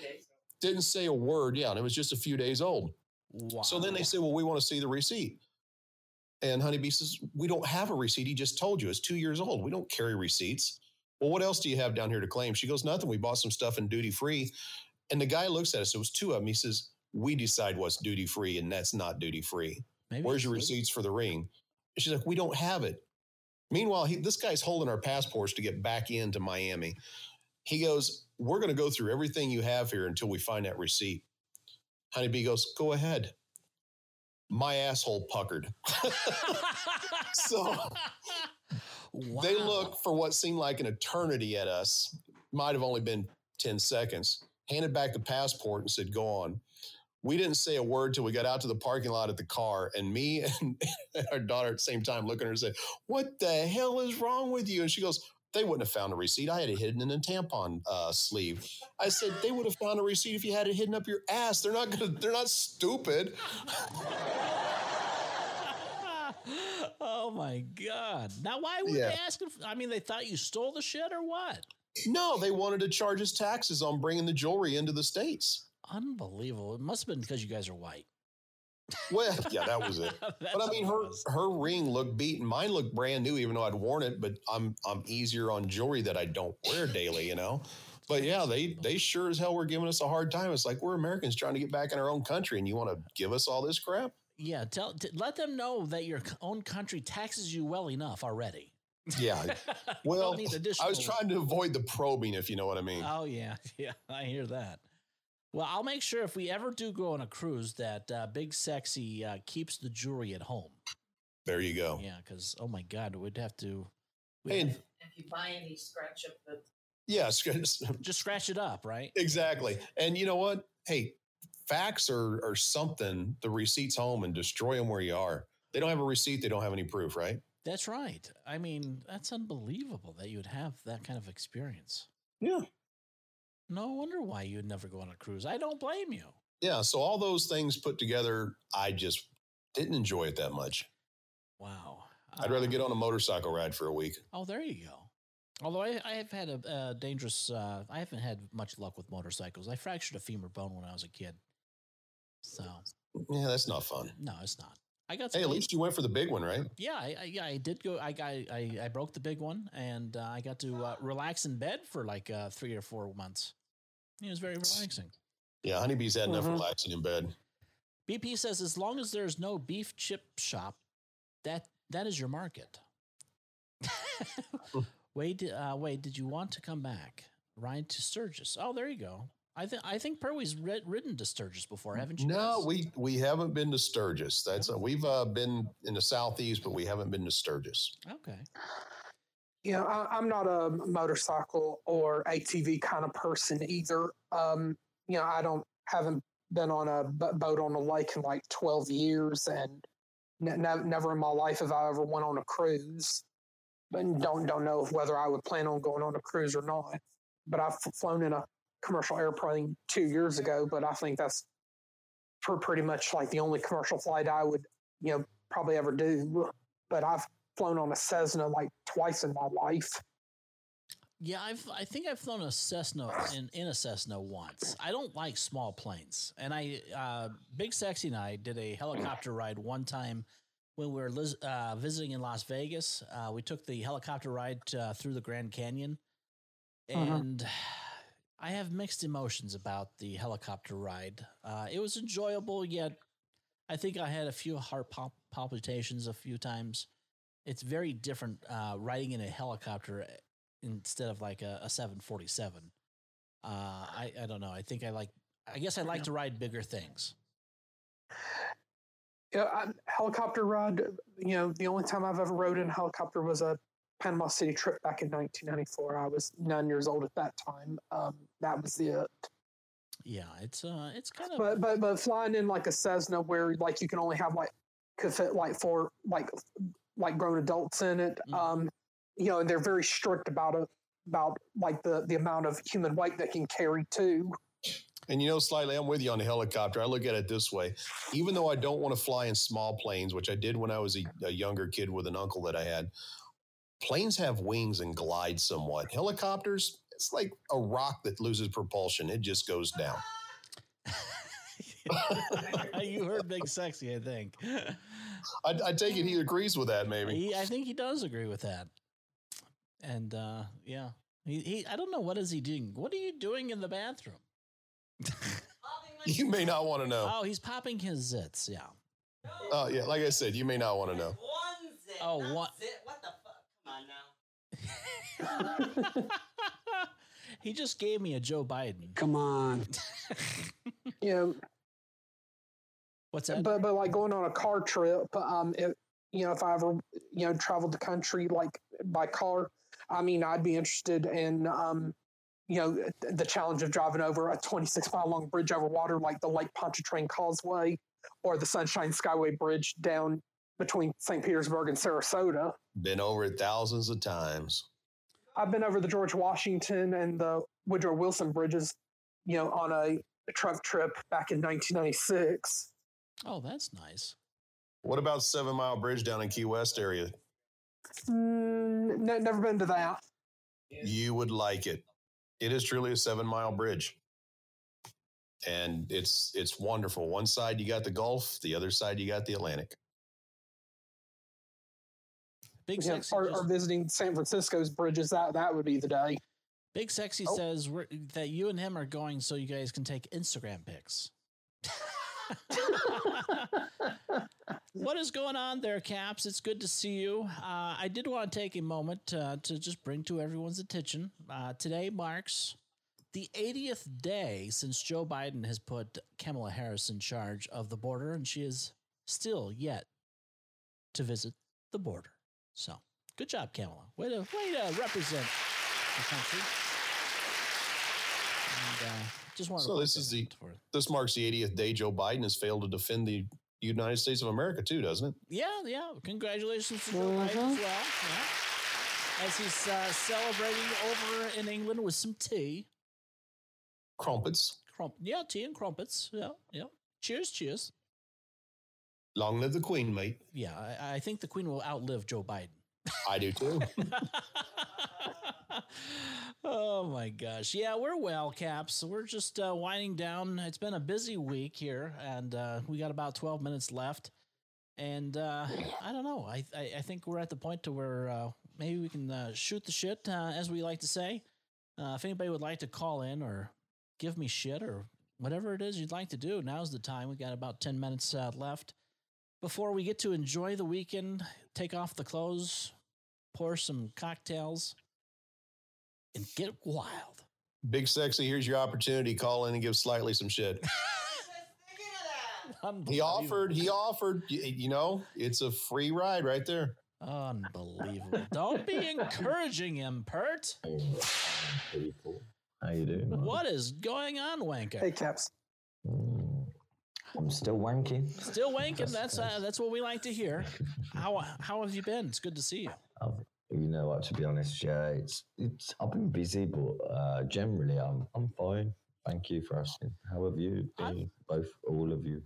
Didn't say a word. Yeah, and it was just a few days old. Wow. So then they say, well, we want to see the receipt. And Honeybee says, we don't have a receipt. He just told you it's two years old. We don't carry receipts. Well, what else do you have down here to claim? She goes, nothing. We bought some stuff in duty free. And the guy looks at us. It was two of them. He says, we decide what's duty free and that's not duty free. Maybe Where's your receipts for the ring? And she's like, we don't have it. Meanwhile, he, this guy's holding our passports to get back into Miami. He goes, we're going to go through everything you have here until we find that receipt. Honeybee goes, go ahead. My asshole puckered. So wow. They look for what seemed like an eternity at us. Might have only been ten seconds. Handed back the passport and said, go on. We didn't say a word till we got out to the parking lot at the car, and me and our daughter at the same time looking at her and said, what the hell is wrong with you? And she goes, they wouldn't have found a receipt. I had it hidden in a tampon uh, sleeve. I said, they would have found a receipt if you had it hidden up your ass. They're not gonna, they're not stupid. Oh my God. Now, why would yeah. they ask if, I mean, they thought you stole the shit or what? No, they wanted to charge us taxes on bringing the jewelry into the States. Unbelievable. It must have been because you guys are white. Well, yeah, that was it. But I mean, her her ring looked beaten. Mine looked brand new, even though I'd worn it. But I'm I'm easier on jewelry that I don't wear daily, you know. But yeah, they they sure as hell were giving us a hard time. It's like, we're Americans trying to get back in our own country, and you want to give us all this crap? Yeah, tell t- let them know that your own country taxes you well enough already. Yeah. Well, I was trying to avoid the probing, if you know what I mean. Oh yeah, yeah, I hear that. Well, I'll make sure if we ever do go on a cruise that uh, Big Sexy uh, keeps the jewelry at home. There you go. Yeah, because, oh, my God, we'd have to. We'd hey, have, if you buy any, scratch up the. Yeah. Scr- just scratch it up, right? Exactly. And you know what? Hey, fax or, or something, the receipts home and destroy them where you are. They don't have a receipt. They don't have any proof, right? That's right. I mean, that's unbelievable that you would have that kind of experience. Yeah. No wonder why you'd never go on a cruise. I don't blame you. Yeah, so all those things put together, I just didn't enjoy it that much. Wow. I'd uh, rather get on a motorcycle ride for a week. Oh, there you go. Although I, I have had a, a dangerous, uh, I haven't had much luck with motorcycles. I fractured a femur bone when I was a kid. So. Yeah, that's not fun. No, it's not. I got. Hey, at least you went for the big one, right? Yeah, I, I, yeah, I did go. I I, I broke the big one, and uh, I got to uh, relax in bed for like uh, three or four months. It was very relaxing. Yeah, Honeybee's had mm-hmm. enough relaxing in bed. B P says, as long as there's no beef chip shop, that that is your market. Wade, uh, Wade, did you want to come back? Ride to Sturgis. Oh, there you go. I think I think Perwy's rid- ridden to Sturgis before, haven't you? No, guys? we we haven't been to Sturgis. That's okay. a, we've uh, been in the southeast, but we haven't been to Sturgis. Okay. Yeah, I, I'm not a motorcycle or A T V kind of person either. Um, you know, I don't haven't been on a b- boat on the lake in like twelve years, and n- n- never in my life have I ever went on a cruise. And don't don't know whether I would plan on going on a cruise or not. But I've flown in a commercial airplane two years ago, but I think that's per pretty much like the only commercial flight I would, you know, probably ever do. But I've flown on a Cessna like twice in my life. Yeah, I've I think I've flown a Cessna in, in a Cessna once. I don't like small planes, and I uh, Big Sexy and I did a helicopter ride one time when we were uh, visiting in Las Vegas. Uh, we took the helicopter ride uh, through the Grand Canyon, and. Uh-huh. I have mixed emotions about the helicopter ride. Uh, it was enjoyable, yet I think I had a few heart pal- palpitations a few times. It's very different uh, riding in a helicopter instead of like a, a seven forty-seven. Uh, I, I don't know. I think I like I guess I like yeah. to ride bigger things. Yeah, I'm, helicopter ride, you know, the only time I've ever rode in a helicopter was a Panama City trip back in nineteen ninety-four. I was nine years old at that time. Um, that was the... Uh, yeah, it's uh, it's kind of... But, but but flying in like a Cessna where like you can only have like, could fit like four, like, like grown adults in it, mm. um, you know, and they're very strict about it, about like the, the amount of human weight that can carry too. And, you know, slightly, I'm with you on the helicopter. I look at it this way. Even though I don't want to fly in small planes, which I did when I was a, a younger kid with an uncle that I had, planes have wings and glide somewhat. Helicopters, it's like a rock that loses propulsion. It just goes down. You heard Big Sexy, I think. I, I take it he agrees with that, maybe. He, I think he does agree with that. And, uh, yeah. He, he. I don't know. What is he doing? What are you doing in the bathroom? You may not want to know. Oh, he's popping his zits, yeah. Oh, yeah, like I said, you may not want to know. One zit, oh, one zit. What the fuck? Come on now. He just gave me a Joe Biden. Come on. Yeah. What's that? But, but, like, going on a car trip, um, if, you know, if I ever, you know, traveled the country, like, by car, I mean, I'd be interested in, um, you know, the challenge of driving over a twenty-six mile long bridge over water like the Lake Pontchartrain Causeway or the Sunshine Skyway Bridge down between Saint Petersburg and Sarasota. Been over it thousands of times. I've been over the George Washington and the Woodrow Wilson bridges, you know, on a, a truck trip back in nineteen ninety-six. Oh, that's nice. What about Seven Mile Bridge down in Key West area? Mm, no, never been to that. You would like it. It is truly a seven-mile bridge, and it's it's wonderful. One side you got the Gulf, the other side you got the Atlantic. Big yeah, Sexy or, just, or visiting San Francisco's bridges, that that would be the day. Big Sexy oh. says we're, that you and him are going so you guys can take Instagram pics. What is going on there, Caps? It's good to see you. Uh, I did want to take a moment uh, to just bring to everyone's attention. Uh, today marks the eightieth day since Joe Biden has put Kamala Harris in charge of the border, and she is still yet to visit the border. So, good job, Kamala. Way to, way to represent the country. And, uh, just want to so this is the this marks the eightieth day Joe Biden has failed to defend the United States of America too, doesn't it? Yeah, yeah. Congratulations to Joe mm-hmm. Biden as well. Yeah. As he's uh, celebrating over in England with some tea, crumpets. Crump, yeah, tea and crumpets. Yeah, yeah. Cheers, cheers. Long live the Queen, mate. Yeah, I, I think the Queen will outlive Joe Biden. I do too. Oh, my gosh. Yeah, we're well, Caps. We're just uh, winding down. It's been a busy week here, and uh, we got about twelve minutes left. And uh, I don't know. I, I, I think we're at the point to where uh, maybe we can uh, shoot the shit, uh, as we like to say. Uh, if anybody would like to call in or give me shit or whatever it is you'd like to do, now's the time. We got about ten minutes uh, left before we get to enjoy the weekend, take off the clothes, pour some cocktails, and get wild. Big Sexy, here's your opportunity. Call in and give Slightly some shit. He offered, he offered, you know, it's a free ride right there. Unbelievable. Don't be encouraging him, Pert. How you doing? Man? What is going on, Wanker? Hey, Caps. I'm still wanking. Still wanking. That's uh, that's what we like to hear. How how have you been? It's good to see you. I've, you know what? To be honest, yeah, it's it's. I've been busy, but uh, generally, I'm I'm fine. Thank you for asking. How have you been, I'm, both all of you?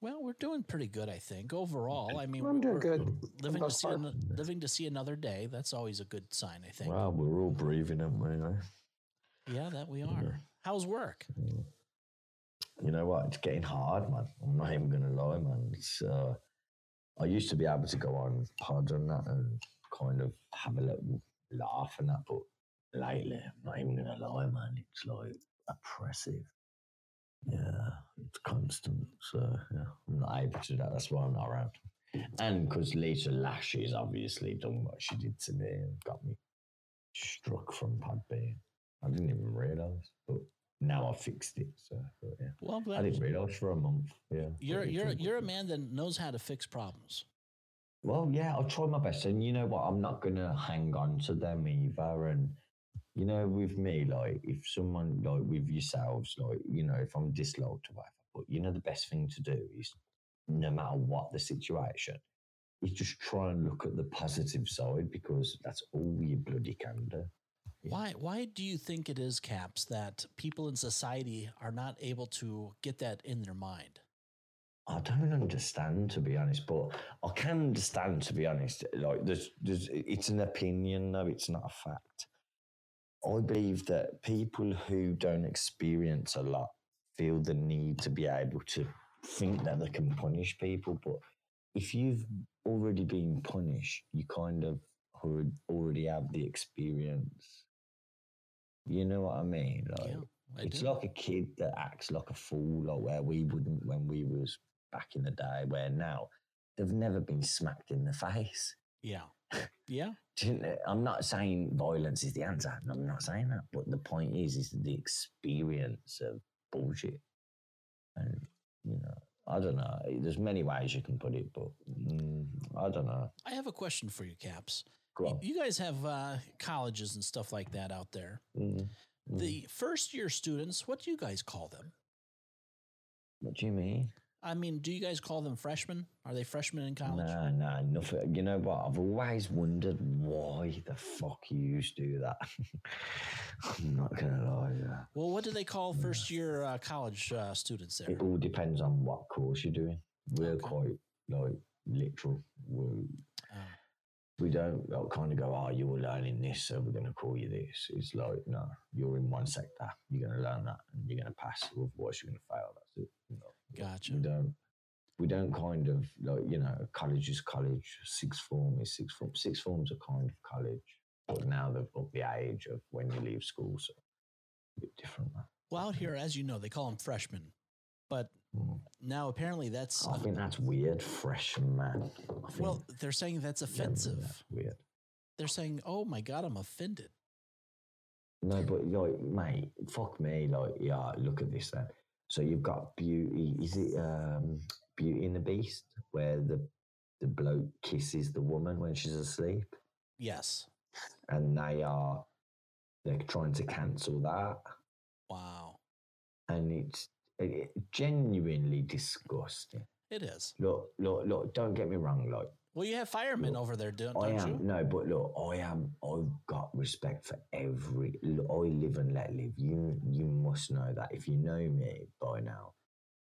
Well, we're doing pretty good, I think. Overall, I mean, I'm we're doing good. Living to see an, living to see another day. That's always a good sign, I think. Well, we're all breathing, aren't we? You know? Yeah, that we are. Yeah. How's work? Yeah. You know what? It's getting hard, man. I'm not even gonna lie, man. It's, uh, I used to be able to go on pods and that and kind of have a little laugh and that, but lately, I'm not even gonna lie, man. It's like oppressive. Yeah, it's constant. So yeah, I'm not able to do that. That's why I'm not around. And because Lisa Lashley's obviously done what she did to me and got me struck from Podbean. I didn't even realise, but now I fixed it. So, yeah. Well, I'm glad I didn't read. I was for a month. Yeah. You're you're you're a man that knows how to fix problems. Well, yeah, I'll try my best, and you know what? I'm not gonna hang on to them either. And you know, with me, like if someone like with yourselves, like you know, if I'm disloyal to whatever, but you know, the best thing to do is, no matter what the situation, is just try and look at the positive side because that's all you bloody can do. Yeah. Why? Why do you think it is, Caps, that people in society are not able to get that in their mind? I don't understand, to be honest, but I can understand, to be honest. Like, there's, there's, it's an opinion, though, it's not a fact. I believe that people who don't experience a lot feel the need to be able to think that they can punish people, but if you've already been punished, you kind of already have the experience. You know what I mean? Like, yeah, I it's do. Like a kid that acts like a fool, like where we wouldn't when we was back in the day, where now they've never been smacked in the face. Yeah. Yeah. I'm not saying violence is the answer. I'm not saying that. But the point is, is the experience of bullshit. And, you know, I don't know. There's many ways you can put it, but mm, I don't know. I have a question for you, Caps. Go on. You guys have uh, colleges and stuff like that out there. Mm, mm. The first-year students, what do you guys call them? What do you mean? I mean, do you guys call them freshmen? Are they freshmen in college? No, no, nothing. You know what? I've always wondered why the fuck you used to do that. I'm not going to lie. Yeah. Well, what do they call first-year uh, college uh, students there? It all depends on what course you're doing. We're okay. quite, like, literal. We're, oh. We don't like, kind of go, oh, you're learning this, so we're going to call you this. It's like, no, you're in one sector. You're going to learn that, and you're going to pass. Otherwise, you're going to fail. That's it. You know? Gotcha. We don't, we don't kind of, like, you know, college is college, sixth form is sixth form. Sixth forms are kind of college, but now they've upped the age of when you leave school, so a bit different. Well, out here, as you know, they call them freshmen, but mm. now apparently that's... I think that's weird, freshman. Well, they're saying that's offensive. Yeah, that's weird. They're saying, oh my God, I'm offended. No, but like, mate, fuck me, like, yeah, look at this then. So you've got Beauty, is it um, Beauty and the Beast, where the the bloke kisses the woman when she's asleep? Yes. And they are, they're trying to cancel that. Wow. And it's it, genuinely disgusting. It is. Look, look, look, don't get me wrong, like. Well, you have firemen look, over there, don't, don't I am, you? No, but look, I am, I've got respect for every, look, I live and let live. You you must know that. If you know me by now,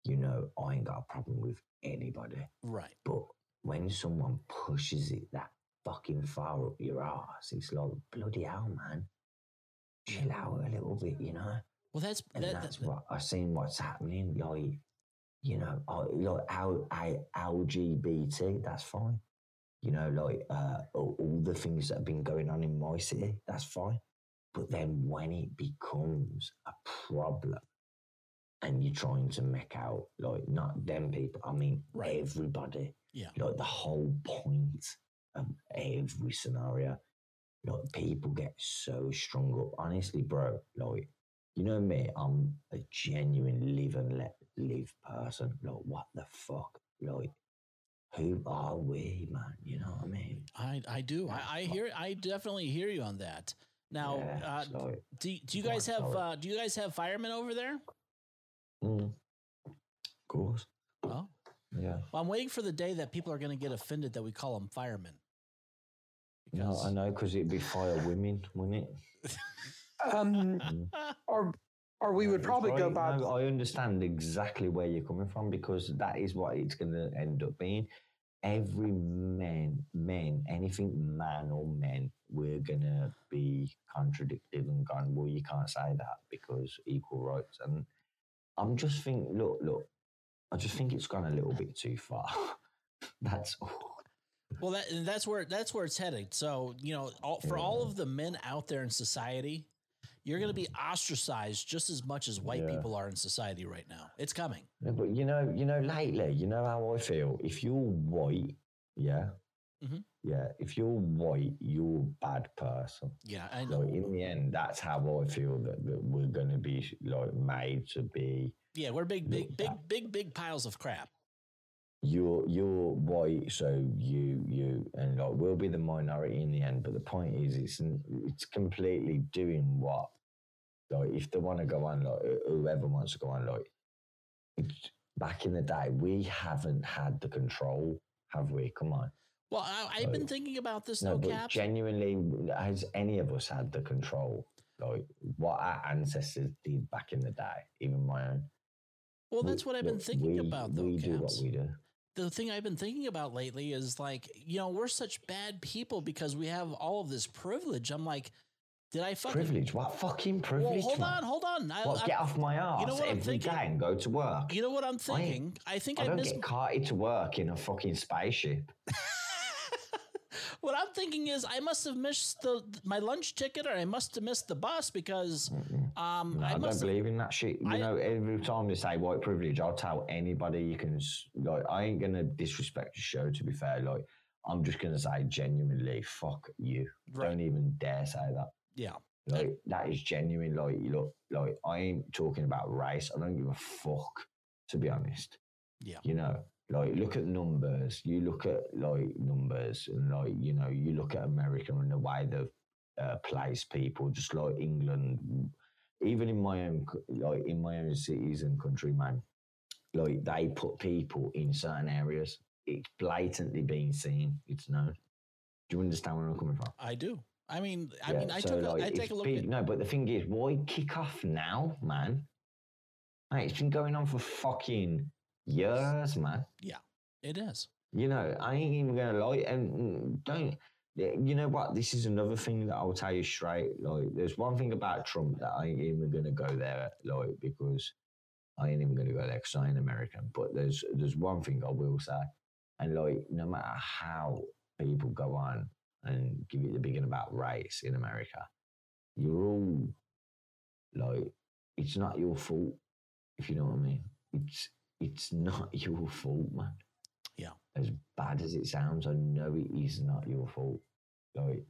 you know I ain't got a problem with anybody. Right. But when someone pushes it that fucking far up your ass, it's like, bloody hell, man. Chill out a little bit, you know? Well, that's... And that, that's that, what, I've seen what's happening, like, you know, like, how L G B T, that's fine. You know, like uh, all the things that have been going on in my city, that's fine. But then when it becomes a problem and you're trying to make out, like, not them people, I mean, right. everybody. Yeah. Like, the whole point of every scenario, like, people get so strung up. Honestly, bro, like, you know me, I'm a genuine live and let live person. Like, what the fuck? Like, who are we, man? You know what I mean? I, I do. I, I hear. I definitely hear you on that. Now, yeah, uh, do do you guys have uh, do you guys have firemen over there? Mm. Of course. Oh, yeah. Well, I'm waiting for the day that people are going to get offended that we call them firemen. Because... No, I know, because it'd be fire women, wouldn't it? um, or or we no, would probably right. go by. No, I understand exactly where you're coming from because that is what it's going to end up being. Every man, men, anything man or men, we're going to be contradicted and gone, well, you can't say that because equal rights. And I'm just thinking, look, look, I just think it's gone a little bit too far. That's all. Well, that, that's where that's where it's headed. So, you know, all, for yeah. all of the men out there in society, you're going to be ostracized just as much as white yeah. people are in society right now. It's coming. Yeah, but you know, you know, lately, you know how I feel. If you're white, yeah, mm-hmm. Yeah, if you're white, you're a bad person. Yeah, and like, in the end, that's how I feel that, that we're going to be like made to be. Yeah, we're big, big, big, big, big, big piles of crap. You're you're white, so you you and like we'll be the minority in the end. But the point is, it's it's completely doing what like if they want to go on, like whoever wants to go on, like it's, back in the day, we haven't had the control, have we? Come on. Well, I, I've like, been thinking about this, no, though, Cap. Genuinely, has any of us had the control? Like, what our ancestors did back in the day, even my own. Well, that's we, what I've been thinking we, about, though, We Caps. do what we do. The thing I've been thinking about lately is, like, you know, we're such bad people because we have all of this privilege. I'm like, did I fucking... Privilege? What fucking privilege? Well, hold on, hold on. I, what, I, get off my ass you know every I'm thinking? day and go to work. You know what I'm thinking? I, I think I, I don't mis- get carted to work in a fucking spaceship. What I'm thinking is I must have missed the my lunch ticket, or I must have missed the bus because um, no, I, I must don't have, believe in that shit. You I, know, every time they say white privilege, I'll tell anybody you can. Like, I ain't gonna disrespect your show. To be fair, like I'm just gonna say genuinely, fuck you. Right. Don't even dare say that. Yeah, like that is genuine. Like you look, like I ain't talking about race. I don't give a fuck, to be honest. Yeah, you know. Like, look at numbers. You look at, like, numbers and, like, you know, you look at America and the way they've uh, placed people, just like England. Even in my own, like, in my own cities and country, man, like, they put people in certain areas. It's blatantly being seen. It's known. Do you understand where I'm coming from? I do. I mean, I yeah, mean, I, so took like, a, I take a look people, at... No, but the thing is, why kick off now, man? Mate, it's been going on for fucking... Yes, man. Yeah, it is. You know, I ain't even gonna lie, and don't. You know what? This is another thing that I'll tell you straight. Like, there's one thing about Trump that I ain't even gonna go there, like, because I ain't even gonna go there because I ain't American. But there's there's one thing I will say, and like, no matter how people go on and give you the bigging about race in America, you're all like, it's not your fault, if you know what I mean. It's It's not your fault, man. Yeah. As bad as it sounds, I know it is not your fault. Like,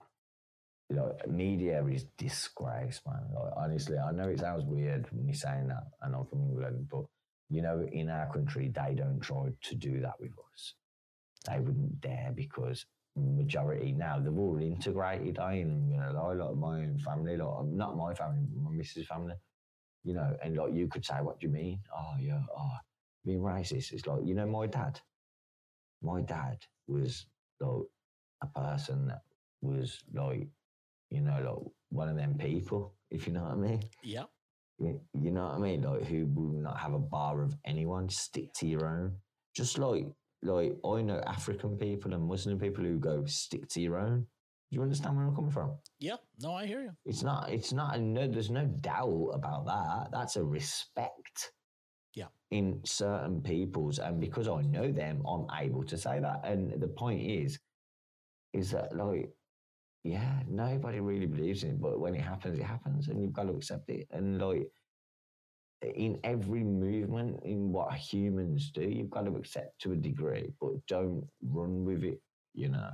like media is disgrace, man. Like, honestly, I know it sounds weird me saying that, and I'm from England, but, you know, in our country, they don't try to do that with us. They wouldn't dare because majority now, they've all integrated. I ain't even going to lie, like my own family, like, not my family, but my missus' family, you know, and, like, you could say, what do you mean? Oh, yeah, oh. Being racist, it's like, you know, my dad. My dad was like a person that was like, you know, like one of them people, if you know what I mean. Yeah. You, you know what I mean? Like, who will not have a bar of anyone, stick to your own. Just like, like I know African people and Muslim people who go stick to your own. Do you understand where I'm coming from? Yeah. No, I hear you. It's not. It's not. A, no, there's no doubt about that. That's a respect. Yeah. In certain peoples, and because I know them, I'm able to say that. And the point is, is that, like, yeah, nobody really believes in it, but when it happens, it happens, and you've got to accept it. And, like, in every movement, in what humans do, you've got to accept to a degree, but don't run with it, you know.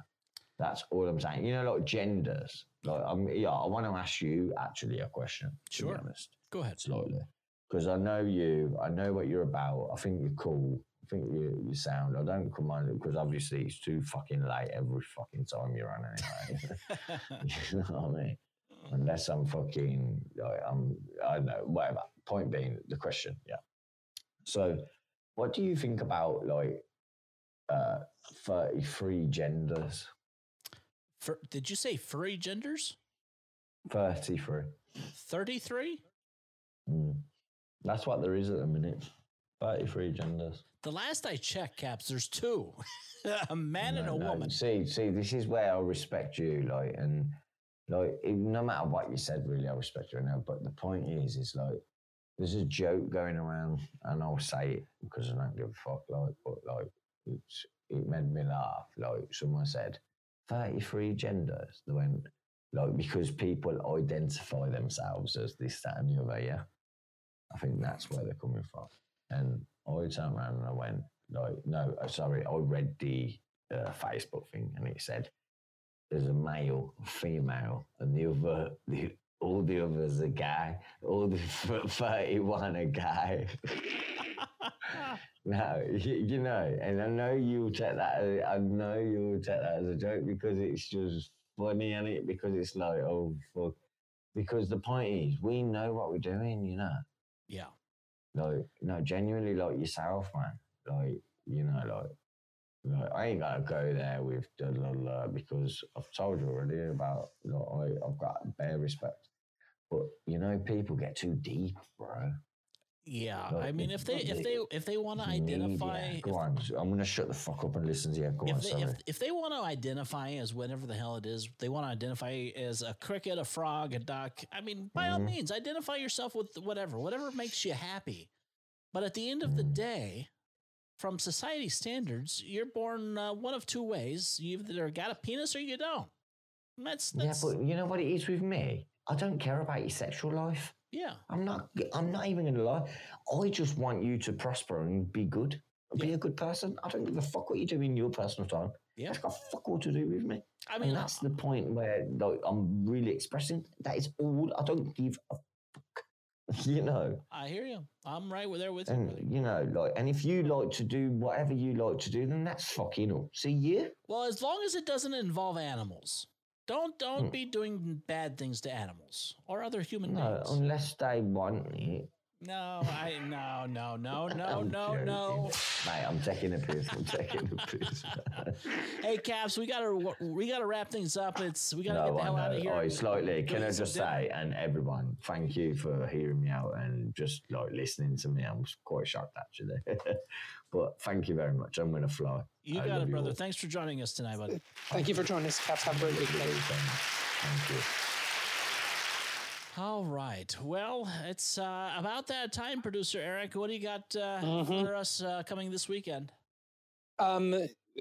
That's all I'm saying. You know, like, genders. Like, I'm, yeah, I want to ask you, actually, a question. Sure. To be honest. Go ahead. Slightly. Because I know you, I know what you're about. I think you're cool. I think you you sound. I don't come on because obviously it's too fucking late every fucking time you're on anyway. You know what I mean? Unless I'm fucking, like, I'm, I don't know, whatever. Point being, the question, yeah. So, what do you think about, like, uh, thirty-three genders? For, did you say furry genders? thirty-three. thirty-three? Mm. That's what there is at the minute. thirty-three genders. The last I checked, Caps, there's two. a man no, and a no. woman. See, see, this is where I respect you, like, and, like, no matter what you said, really, I respect you now. But the point is, is, like, there's a joke going around, and I'll say it because I don't give a fuck, like, but, like, it's, it made me laugh. Like, someone said, thirty-three genders. They went, like, because people identify themselves as this, that, and the other, yeah? I think that's where they're coming from. And I turned around and I went, like, no, sorry, I read the uh, Facebook thing and it said is a male, female, and the other, the, all the others are guy. All the thirty-one are guy. No, you, you know, and I know you'll take that. As, I know you'll take that as a joke because it's just funny, and it because it's like, oh fuck. Because the point is, we know what we're doing, you know. Yeah. Like, no, genuinely, like yourself, man. Like, you know, like, like I ain't gotta go there with the la la because I've told you already about. Like, I've got bare respect, but you know, people get too deep, bro. Yeah, like, I mean, if they if they if they want to identify, go on. I'm gonna shut the fuck up and listen to you. Go on, sorry. If, if they want to identify as whatever the hell it is, they want to identify as a cricket, a frog, a duck. I mean, by mm-hmm. all means, identify yourself with whatever, whatever makes you happy. But at the end of mm-hmm. the day, from society standards, you're born uh, one of two ways: you either got a penis or you don't. And that's, that's yeah, but you know what it is with me? I don't care about your sexual life. Yeah, I'm not. I'm not even gonna lie. I just want you to prosper and be good, yeah. be a good person. I don't give a fuck what you do in your personal time. Yeah, that's got fuck all to do with me. I mean, and that's uh, the point where like, I'm really expressing. That is all. I don't give a fuck. You know. I hear you. I'm right there with you. And, brother. You know, like, and if you like to do whatever you like to do, then that's fucking up. See you. Well, as long as it doesn't involve animals. Don't don't mm. be doing bad things to animals or other human no, beings. Unless they want it. No, I no no no no no no. Mate, I'm taking a piss. I'm taking a piss. Hey, Caps, we gotta we gotta wrap things up. It's we gotta no, get the hell out of here. Oh, slightly. Can I just say, and everyone, thank you for hearing me out and just like listening to me. I'm quite shocked actually, but thank you very much. I'm gonna fly. You I got it, brother. Thanks for joining us tonight, buddy. Thank you for joining us, Caps. Have a great weekend. Thank you. All right. Well, it's uh, about that time, producer Eric. What do you got uh, mm-hmm. for us uh, coming this weekend? Um,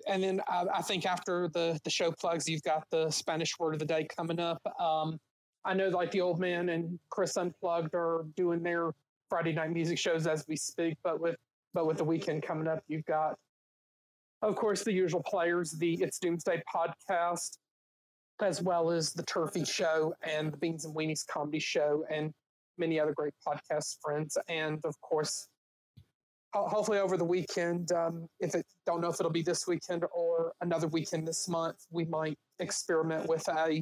and then I, I think after the, the show plugs, you've got the Spanish word of the day coming up. Um, I know like the old man and Chris Unplugged are doing their Friday night music shows as we speak, but with but with the weekend coming up, you've got of course, the usual players, the It's Doomsday podcast, as well as the Turfy Show and the Beans and Weenies Comedy Show and many other great podcast friends. And, of course, ho- hopefully over the weekend, um, if it don't know if it'll be this weekend or another weekend this month, we might experiment with a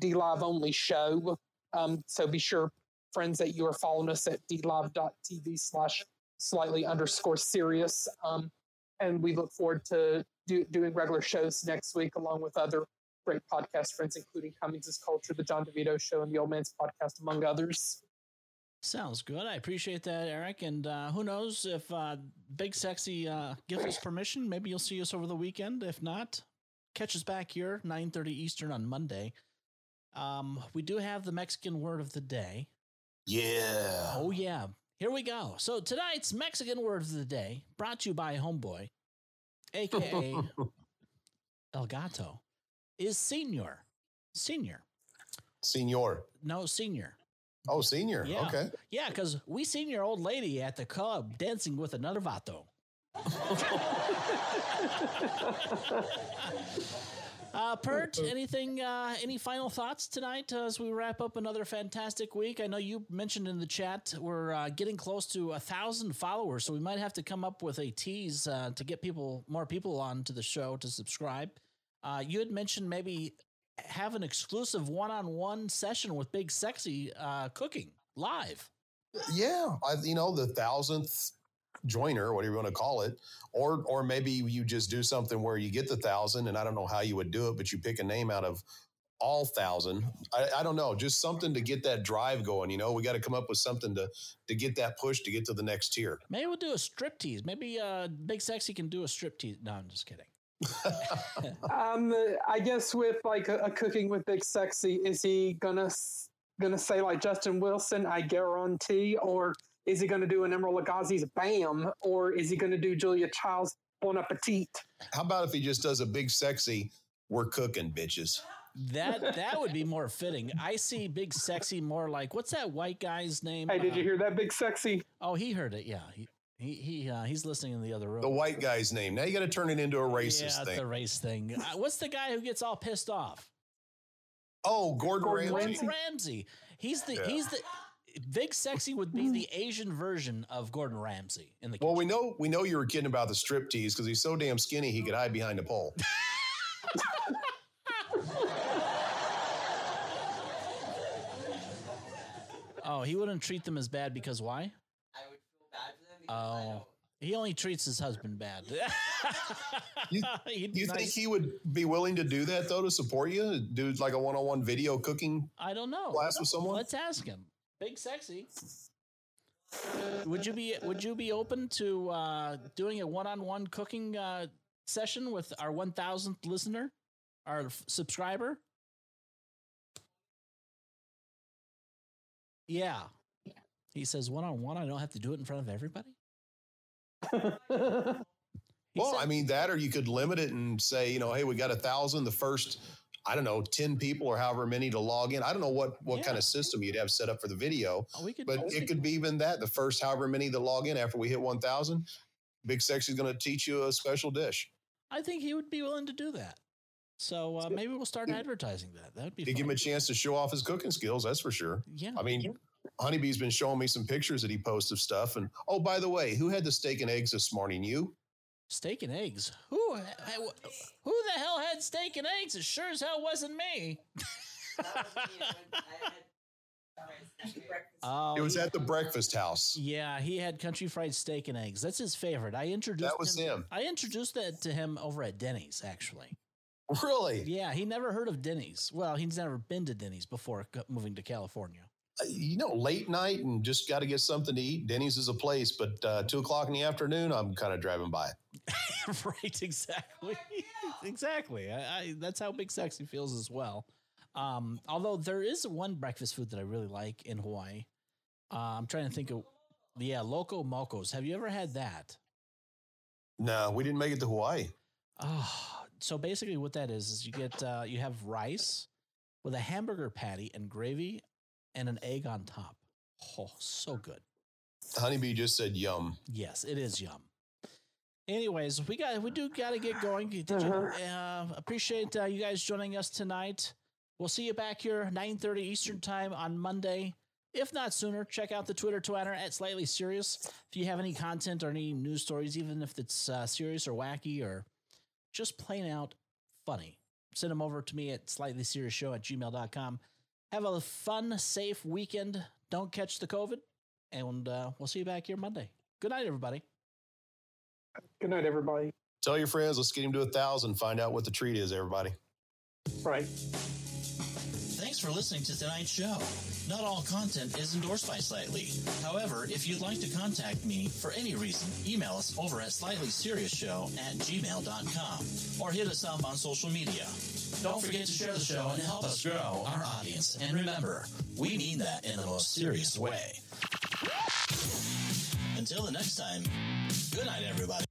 D-Live only show. Um, so be sure, friends, that you are following us at dlive.tv slash slightly underscore serious. Um, And we look forward to do, doing regular shows next week, along with other great podcast friends, including Cummings' Culture, The John DeVito Show, and The Old Man's Podcast, among others. Sounds good. I appreciate that, Eric. And uh, who knows if uh, Big Sexy uh, gives us permission, maybe you'll see us over the weekend. If not, catch us back here, nine thirty Eastern on Monday. Um, we do have the Mexican word of the day. Yeah. Oh, yeah. Here we go. So tonight's Mexican word of the day brought to you by Homeboy, a k a. El Gato, is senior. Senior. Senior. No, senior. Oh, senior. Yeah. Okay. Yeah, because we seen your old lady at the club dancing with another vato. Uh, Pert, anything, uh, any final thoughts tonight as we wrap up another fantastic week? I know you mentioned in the chat we're uh, getting close to a thousand followers, so we might have to come up with a tease uh, to get people, more people onto the show to subscribe. Uh, you had mentioned maybe have an exclusive one-on-one session with Big Sexy uh, cooking live. Yeah, I, you know, the thousandth joiner, whatever you want to call it, or or maybe you just do something where you get the thousand, and I don't know how you would do it, but you pick a name out of all thousand. I, I don't know, just something to get that drive going. You know, we got to come up with something to to get that push to get to the next tier. Maybe we'll do a strip tease. Maybe uh, Big Sexy can do a strip tease. No, I'm just kidding. um, I guess with like a, a cooking with Big Sexy, is he gonna gonna say like Justin Wilson? I guarantee, or. Is he going to do an Emeril Lagase's Bam, or is he going to do Julia Child's Bon Appetit? How about if he just does a Big Sexy, we're cooking, bitches? That that would be more fitting. I see Big Sexy more like, what's that white guy's name? Hey, did uh, you hear that, Big Sexy? Oh, he heard it, yeah. He he, he uh, he's listening in the other room. The white guy's name. Now you got to turn it into a racist yeah, thing. Yeah, the race thing. Uh, what's the guy who gets all pissed off? Oh, Gordon, Gordon Ramsay. Ramsay. He's the yeah. he's the Big Sexy would be the Asian version of Gordon Ramsay in the kitchen. Well, we know we know you were kidding about the striptease because he's so damn skinny he could hide behind a pole. Oh, he wouldn't treat them as bad because why? I would feel bad for them. Because oh, I don't. He only treats his husband bad. you you nice. Think he would be willing to do that though to support you? Do like a one-on-one video cooking? I don't know. Class with someone? Let's ask him. Big Sexy. Would you be Would you be open to uh, doing a one-on-one cooking uh, session with our one thousandth listener, our f- subscriber? Yeah. yeah, he says one-on-one. I don't have to do it in front of everybody. Well, said, I mean that, or you could limit it and say, you know, hey, we got a thousand. The first. I don't know, ten people or however many to log in. I don't know what, what yeah. kind of system you'd have set up for the video, oh, we could, but we it could be even that. The first however many to log in after we hit one thousand, Big Sexy's going to teach you a special dish. I think he would be willing to do that. So uh, maybe we'll start advertising that. That would be fun. Give him a chance to show off his cooking skills, that's for sure. Yeah. I mean, yeah. Honeybee's been showing me some pictures that he posts of stuff. And, oh, by the way, who had the steak and eggs this morning, you? Steak and eggs? Who who the hell had steak and eggs? It sure as hell wasn't me. Oh, it was at the breakfast house. Yeah, he had country fried steak and eggs. That's his favorite. I introduced that was him. him. I introduced that to him over at Denny's, actually. Really? Yeah, he never heard of Denny's. Well, he's never been to Denny's before moving to California. You know, late night and just got to get something to eat. Denny's is a place, but uh, two o'clock in the afternoon, I'm kind of driving by. Right, exactly. Exactly. I, I, that's how Big Sexy feels as well. Um, although there is one breakfast food that I really like in Hawaii. Uh, I'm trying to think of, yeah, Loco Mocos. Have you ever had that? No, we didn't make it to Hawaii. Oh, so basically what that is, is you get, uh, you have rice with a hamburger patty and gravy and an egg on top. Oh, so good. Honeybee just said yum. Yes, it is yum. Anyways, we got we do got to get going. Did you, uh, appreciate uh, you guys joining us tonight. We'll see you back here nine thirty Eastern time on Monday. If not sooner, check out the Twitter twatter at Slightly Serious. If you have any content or any news stories, even if it's uh, serious or wacky or just plain out funny, send them over to me at slightlyserioushow at gmail dot com. Have a fun, safe weekend. Don't catch the COVID. And uh, we'll see you back here Monday. Good night, everybody. Good night, everybody. Tell your friends. Let's get him to a thousand. Find out what the treat is, everybody. Right. Thanks for listening to tonight's show. Not all content is endorsed by Slightly. However, if you'd like to contact me for any reason, email us over at slightlyserioushow at gmail dot com or hit us up on social media. Don't forget to share the show and help us grow our audience. And remember, we mean that in the most serious way. Until the next time, good night, everybody.